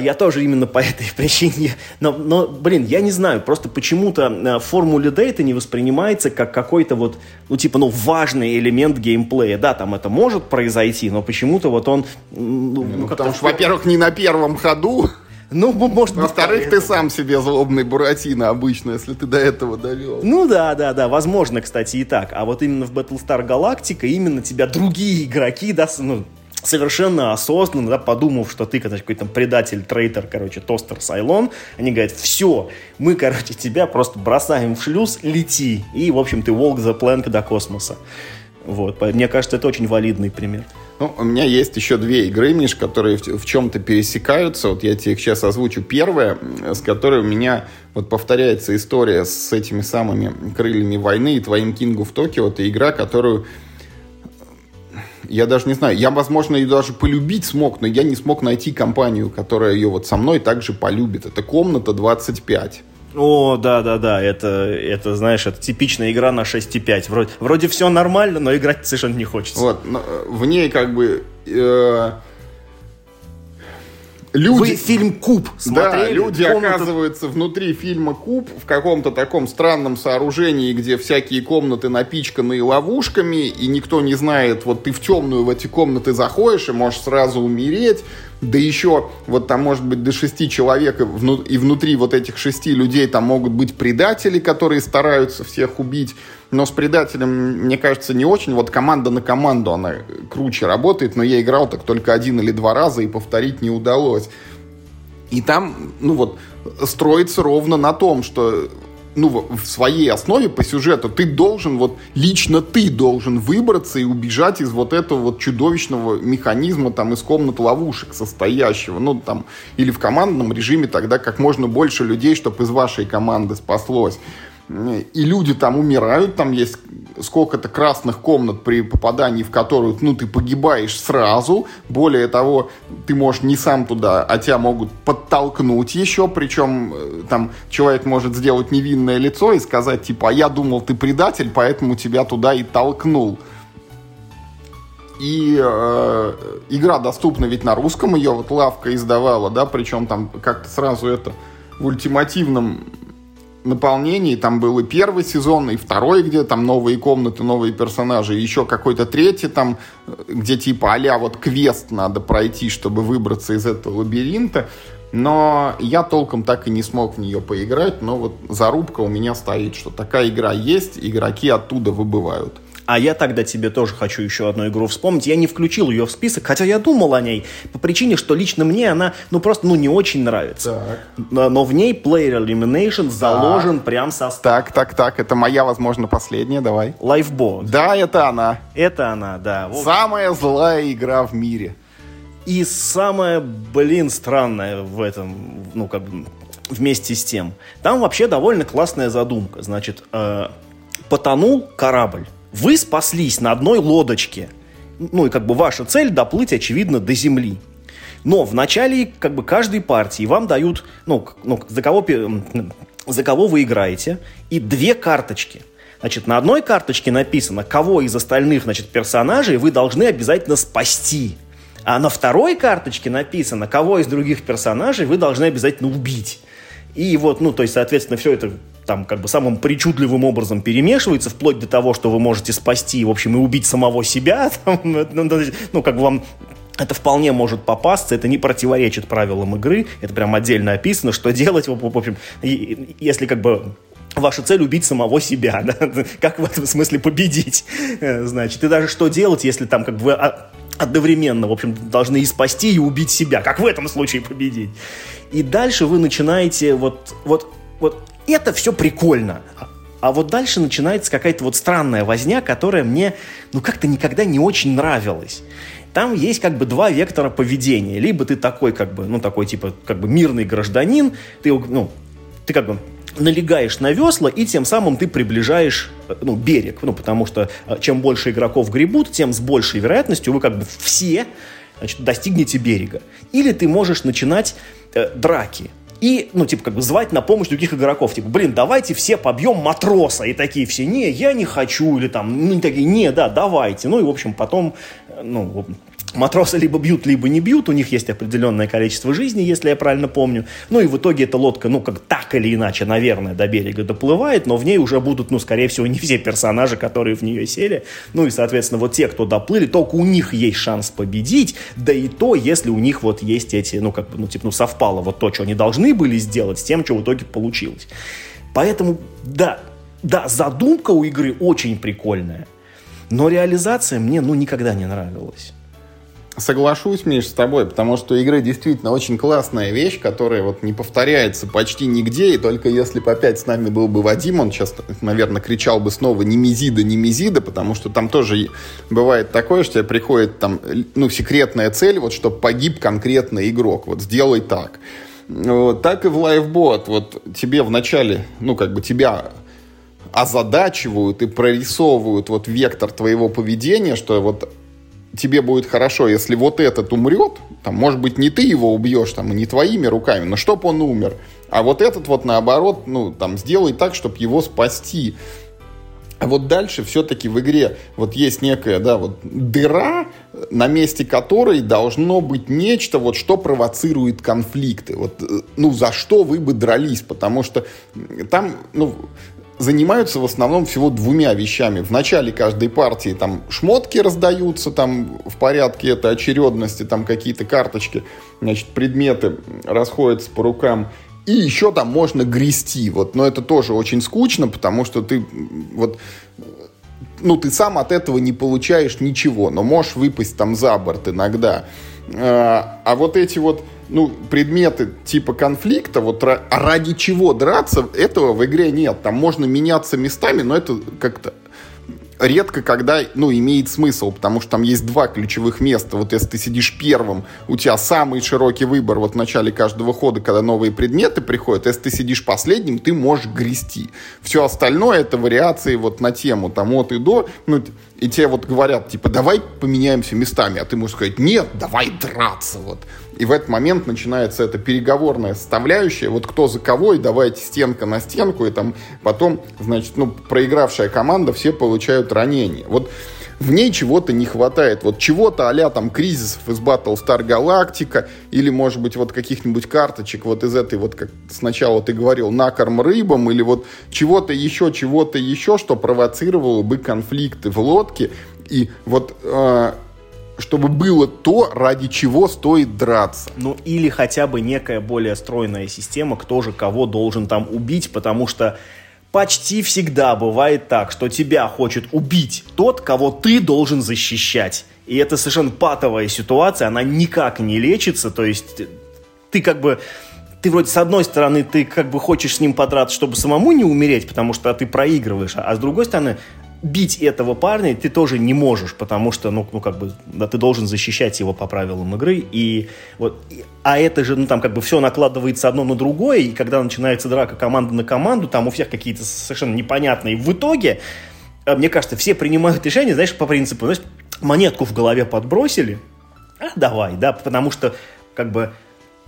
именно по этой причине. Но я не знаю, просто почему-то в формуле D это не воспринимается как какой-то вот... важный элемент геймплея. Да, это может произойти, но почему-то он... потому что, во-первых, не на первом ходу. Может быть... Во-вторых, ты сам себе злобный Буратино обычно, если ты до этого довел. Да. Возможно, кстати, и так. А вот именно в Battlestar Galactica именно тебя другие игроки... совершенно осознанно, подумав, что ты какой-то предатель, трейтер, тостер, сайлон, они говорят, все, мы, тебя просто бросаем в шлюз, лети, и, в общем, ты walk the plank до космоса. Вот, мне кажется, это очень валидный пример. У меня есть еще две игры, Миш, которые в чем-то пересекаются. Вот я тебе их сейчас озвучу. Первая, с которой у меня повторяется история с этими самыми крыльями войны и твоим King of Tokyo. Это игра, которую... Я даже не знаю. Я, возможно, ее даже полюбить смог, но я не смог найти компанию, которая ее со мной также полюбит. Это «Комната 25». О, да. Это, знаешь, это типичная игра на 6,5. Вроде все нормально, но играть совершенно не хочется. В ней люди... Вы фильм «Куб» смотрели? Да, люди оказываются внутри фильма «Куб» в каком-то таком странном сооружении, где всякие комнаты напичканы ловушками, и никто не знает, ты в темную в эти комнаты заходишь и можешь сразу умереть, да еще может быть до 6 человек, и внутри этих 6 людей там могут быть предатели, которые стараются всех убить, но с предателем, мне кажется, не очень. Команда на команду, она круче работает, но я играл так только 1 или 2 раза, и повторить не удалось. И там, строится ровно на том, что, в своей основе по сюжету ты должен, лично ты должен выбраться и убежать из этого чудовищного механизма, из комнат ловушек состоящего, или в командном режиме тогда как можно больше людей, чтобы из вашей команды спаслось. И люди умирают, есть сколько-то красных комнат, при попадании в которую, ты погибаешь сразу. Более того, ты можешь не сам туда, а тебя могут подтолкнуть еще. Причем человек может сделать невинное лицо и сказать, а я думал, ты предатель, поэтому тебя туда и толкнул. И игра доступна ведь на русском, ее лавка издавала, да, причем как-то сразу это в ультимативном... наполнении, был и первый сезон, и второй, где новые комнаты, новые персонажи, и еще какой-то третий, где а-ля квест надо пройти, чтобы выбраться из этого лабиринта, но я толком так и не смог в нее поиграть, но зарубка у меня стоит, что такая игра есть, игроки оттуда выбывают. А я тогда тебе тоже хочу еще одну игру вспомнить. Я не включил ее в список, хотя я думал о ней по причине, что лично мне она, не очень нравится. Но в ней Player Elimination заложен прям со старта. Так, это моя, возможно, последняя, давай. Lifeboat. Да, это она. Да. Вот. Самая злая игра в мире. И самая, странная в этом, вместе с тем. Там вообще довольно классная задумка. Значит, потонул корабль. Вы спаслись на одной лодочке. И ваша цель доплыть, очевидно, до земли. Но в начале каждой партии вам дают, за кого за кого вы играете, и две карточки. Значит, на одной карточке написано, кого из остальных, значит, персонажей вы должны обязательно спасти. А на второй карточке написано, кого из других персонажей вы должны обязательно убить. И вот, ну, то есть, соответственно, все это там как бы самым причудливым образом перемешивается, вплоть до того, что вы можете спасти, в общем, и убить самого себя. Там, ну, как бы вам это вполне может попасться, это не противоречит правилам игры, это прям отдельно описано, что делать, в общем, если как бы... Ваша цель — убить самого себя, да? Как в этом смысле победить, значит, и даже что делать, если там как бы одновременно, в общем, должны и спасти, и убить себя, как в этом случае победить. И дальше вы начинаете вот это все прикольно, а вот дальше начинается какая-то вот странная возня, которая мне, ну, как-то никогда не очень нравилась. Там есть как бы два вектора поведения. Либо ты такой как бы, ну, такой типа как бы мирный гражданин, ты, ну, ты как бы налегаешь на весла, и тем самым ты приближаешь, ну, берег. Ну, потому что чем больше игроков гребут, тем с большей вероятностью вы как бы все, значит, достигнете берега. Или ты можешь начинать драки. И, ну, типа, как бы звать на помощь других игроков. Типа, блин, давайте все побьем матроса. И такие все, не, я не хочу. Или там, ну, такие, не, да, давайте. Ну, и, в общем, потом, ну... Матросы либо бьют, либо не бьют, у них есть определенное количество жизни, если я правильно помню. Ну и в итоге эта лодка, ну как так или иначе, наверное, до берега доплывает, но в ней уже будут, ну скорее всего, не все персонажи, которые в нее сели. Ну и, соответственно, вот те, кто доплыли, только у них есть шанс победить, да и то, если у них вот есть эти, ну как бы, ну типа, ну совпало вот то, что они должны были сделать, с тем, что в итоге получилось. Поэтому, да, задумка у игры очень прикольная, но реализация мне, ну, никогда не нравилась. Соглашусь, Миш, с тобой, потому что игры действительно очень классная вещь, которая вот не повторяется почти нигде, и только если бы опять с нами был бы Вадим, он сейчас, наверное, кричал бы снова «Немезида, Немезида», потому что там тоже бывает такое, что тебе приходит там, ну, секретная цель, вот, чтобы погиб конкретный игрок, вот, сделай так. Вот, так и в Lifeboat, вот, тебе вначале, ну, как бы тебя... озадачивают и прорисовывают вот вектор твоего поведения, что вот тебе будет хорошо, если вот этот умрет, там, может быть, не ты его убьешь, там, и не твоими руками, но чтоб он умер. А вот этот вот, наоборот, ну, там, сделай так, чтобы его спасти. А вот дальше все-таки в игре вот есть некая, да, вот дыра, на месте которой должно быть нечто, вот что провоцирует конфликты. Вот, ну, за что вы бы дрались, потому что там, ну... занимаются в основном всего двумя вещами. В начале каждой партии там шмотки раздаются, там в порядке этой очередности, там какие-то карточки, значит, предметы расходятся по рукам. И еще там можно грести. Вот. Но это тоже очень скучно, потому что ты вот... Ну, ты сам от этого не получаешь ничего, но можешь выпасть там за борт иногда. А вот эти вот, ну, предметы типа конфликта, вот ради чего драться, этого в игре нет. Там можно меняться местами, но это как-то редко когда, ну, имеет смысл, потому что там есть два ключевых места. Вот если ты сидишь первым, у тебя самый широкий выбор вот в начале каждого хода, когда новые предметы приходят. Если ты сидишь последним, ты можешь грести. Все остальное — это вариации вот на тему там от и до. Ну, и тебе вот говорят, типа, давай поменяемся местами. А ты можешь сказать, нет, давай драться. Вот. И в этот момент начинается эта переговорная составляющая. Вот кто за кого, и давайте стенка на стенку. И там потом, значит, ну, проигравшая команда, все получают ранения. Вот в ней чего-то не хватает. Вот чего-то а-ля там кризисов из Battlestar Galactica или, может быть, вот каких-нибудь карточек вот из этой, вот как сначала ты говорил, «Накорм рыбам», или вот чего-то еще, что провоцировало бы конфликты в лодке. И вот чтобы было то, ради чего стоит драться. Ну, или хотя бы некая более стройная система, кто же кого должен там убить, потому что почти всегда бывает так, что тебя хочет убить тот, кого ты должен защищать. И это совершенно патовая ситуация, она никак не лечится, то есть ты как бы... Ты вроде с одной стороны, ты как бы хочешь с ним подраться, чтобы самому не умереть, потому что ты проигрываешь, а с другой стороны... Бить этого парня ты тоже не можешь, потому что, ну как бы, да, ты должен защищать его по правилам игры, и вот, а это же, ну, там, как бы, все накладывается одно на другое, и когда начинается драка команда на команду, там у всех какие-то совершенно непонятные в итоге, мне кажется, все принимают решение, знаешь, по принципу, знаешь, монетку в голове подбросили, а давай, да, потому что, как бы,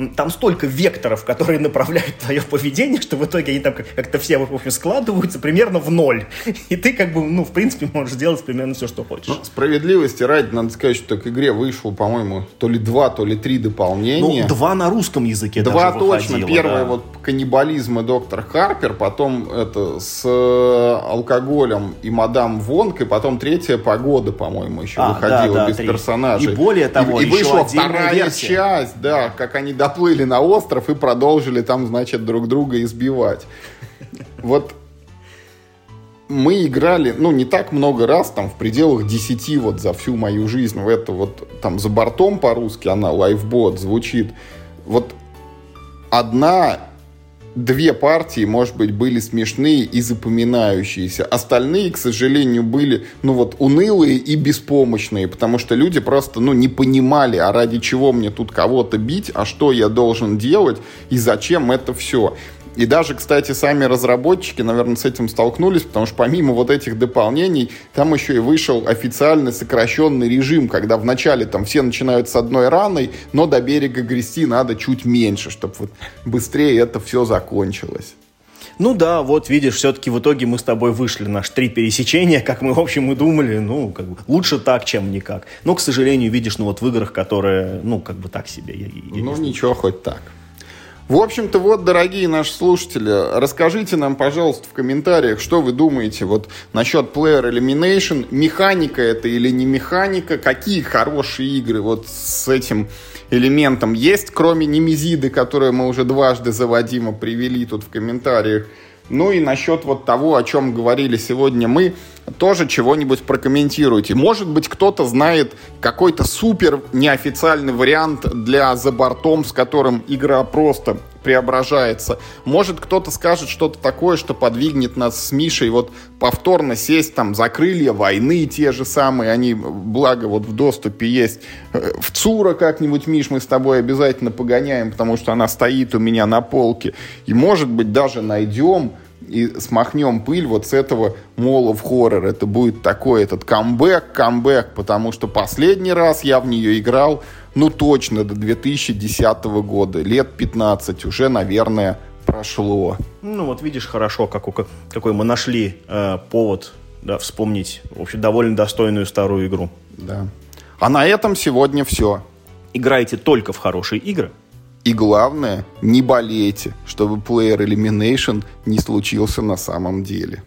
там столько векторов, которые направляют твое поведение, что в итоге они там как-то все, в общем, складываются примерно в ноль. И ты, как бы, ну, в принципе, можешь делать примерно все, что хочешь. Ну, справедливости ради, надо сказать, что к игре вышло, по-моему, то ли 2, то ли 3 дополнения. Ну, 2 на русском языке даже выходило. 2 точно. Первое, да. Вот, «Каннибализм» и «Доктор Харпер», потом это с «Алкоголем» и «Мадам Вонг», и потом третья «Погода», по-моему, еще выходила, да, без 3 персонажей. И более того, и вышла вторая версия. Часть, да, как они доплыли на остров и продолжили там, значит, друг друга избивать. Вот мы играли, ну, не так много раз, там, в пределах 10 вот за всю мою жизнь в это вот, там, «За бортом» по-русски, она «Lifeboat» звучит. Вот одна-две партии, может быть, были смешные и запоминающиеся. Остальные, к сожалению, были, ну, вот, унылые и беспомощные, потому что люди просто, ну, не понимали, а ради чего мне тут кого-то бить, а что я должен делать и зачем это все. И даже, кстати, сами разработчики, наверное, с этим столкнулись, потому что помимо вот этих дополнений, там еще и вышел официально сокращенный режим, когда вначале там все начинают с одной раной, но до берега грести надо чуть меньше, чтобы вот быстрее это все закончилось. Ну да, вот видишь, все-таки в итоге мы с тобой вышли на три пересечения, как мы, в общем, и думали, ну, как бы, лучше так, чем никак. Но, к сожалению, видишь, ну, вот в играх, которые, ну, как бы так себе. Я ну, ничего, хоть так. В общем-то, вот, дорогие наши слушатели, расскажите нам, пожалуйста, в комментариях, что вы думаете вот насчет Player Elimination, механика это или не механика, какие хорошие игры вот с этим элементом есть, кроме Немезиды, которую мы уже дважды за Вадима привели тут в комментариях. Ну и насчет вот того, о чем говорили сегодня мы, тоже чего-нибудь прокомментируйте. Может быть, кто-то знает какой-то супер неофициальный вариант для «За бортом», с которым игра просто преображается. Может, кто-то скажет что-то такое, что подвигнет нас с Мишей вот повторно сесть там за «Крылья войны», те же самые, они, благо, вот в доступе есть. В «Цуро» как-нибудь, Миш, мы с тобой обязательно погоняем, потому что она стоит у меня на полке. И, может быть, даже найдем и смахнем пыль вот с этого Mall of Horror. Это будет такой этот камбэк, потому что последний раз я в нее играл, ну, точно, до 2010 года. Лет 15 уже, наверное, прошло. Ну, вот видишь, хорошо, какой мы нашли повод, да, вспомнить, в общем, довольно достойную старую игру. Да. А на этом сегодня все. Играйте только в хорошие игры. И главное, не болейте, чтобы Player Elimination не случился на самом деле.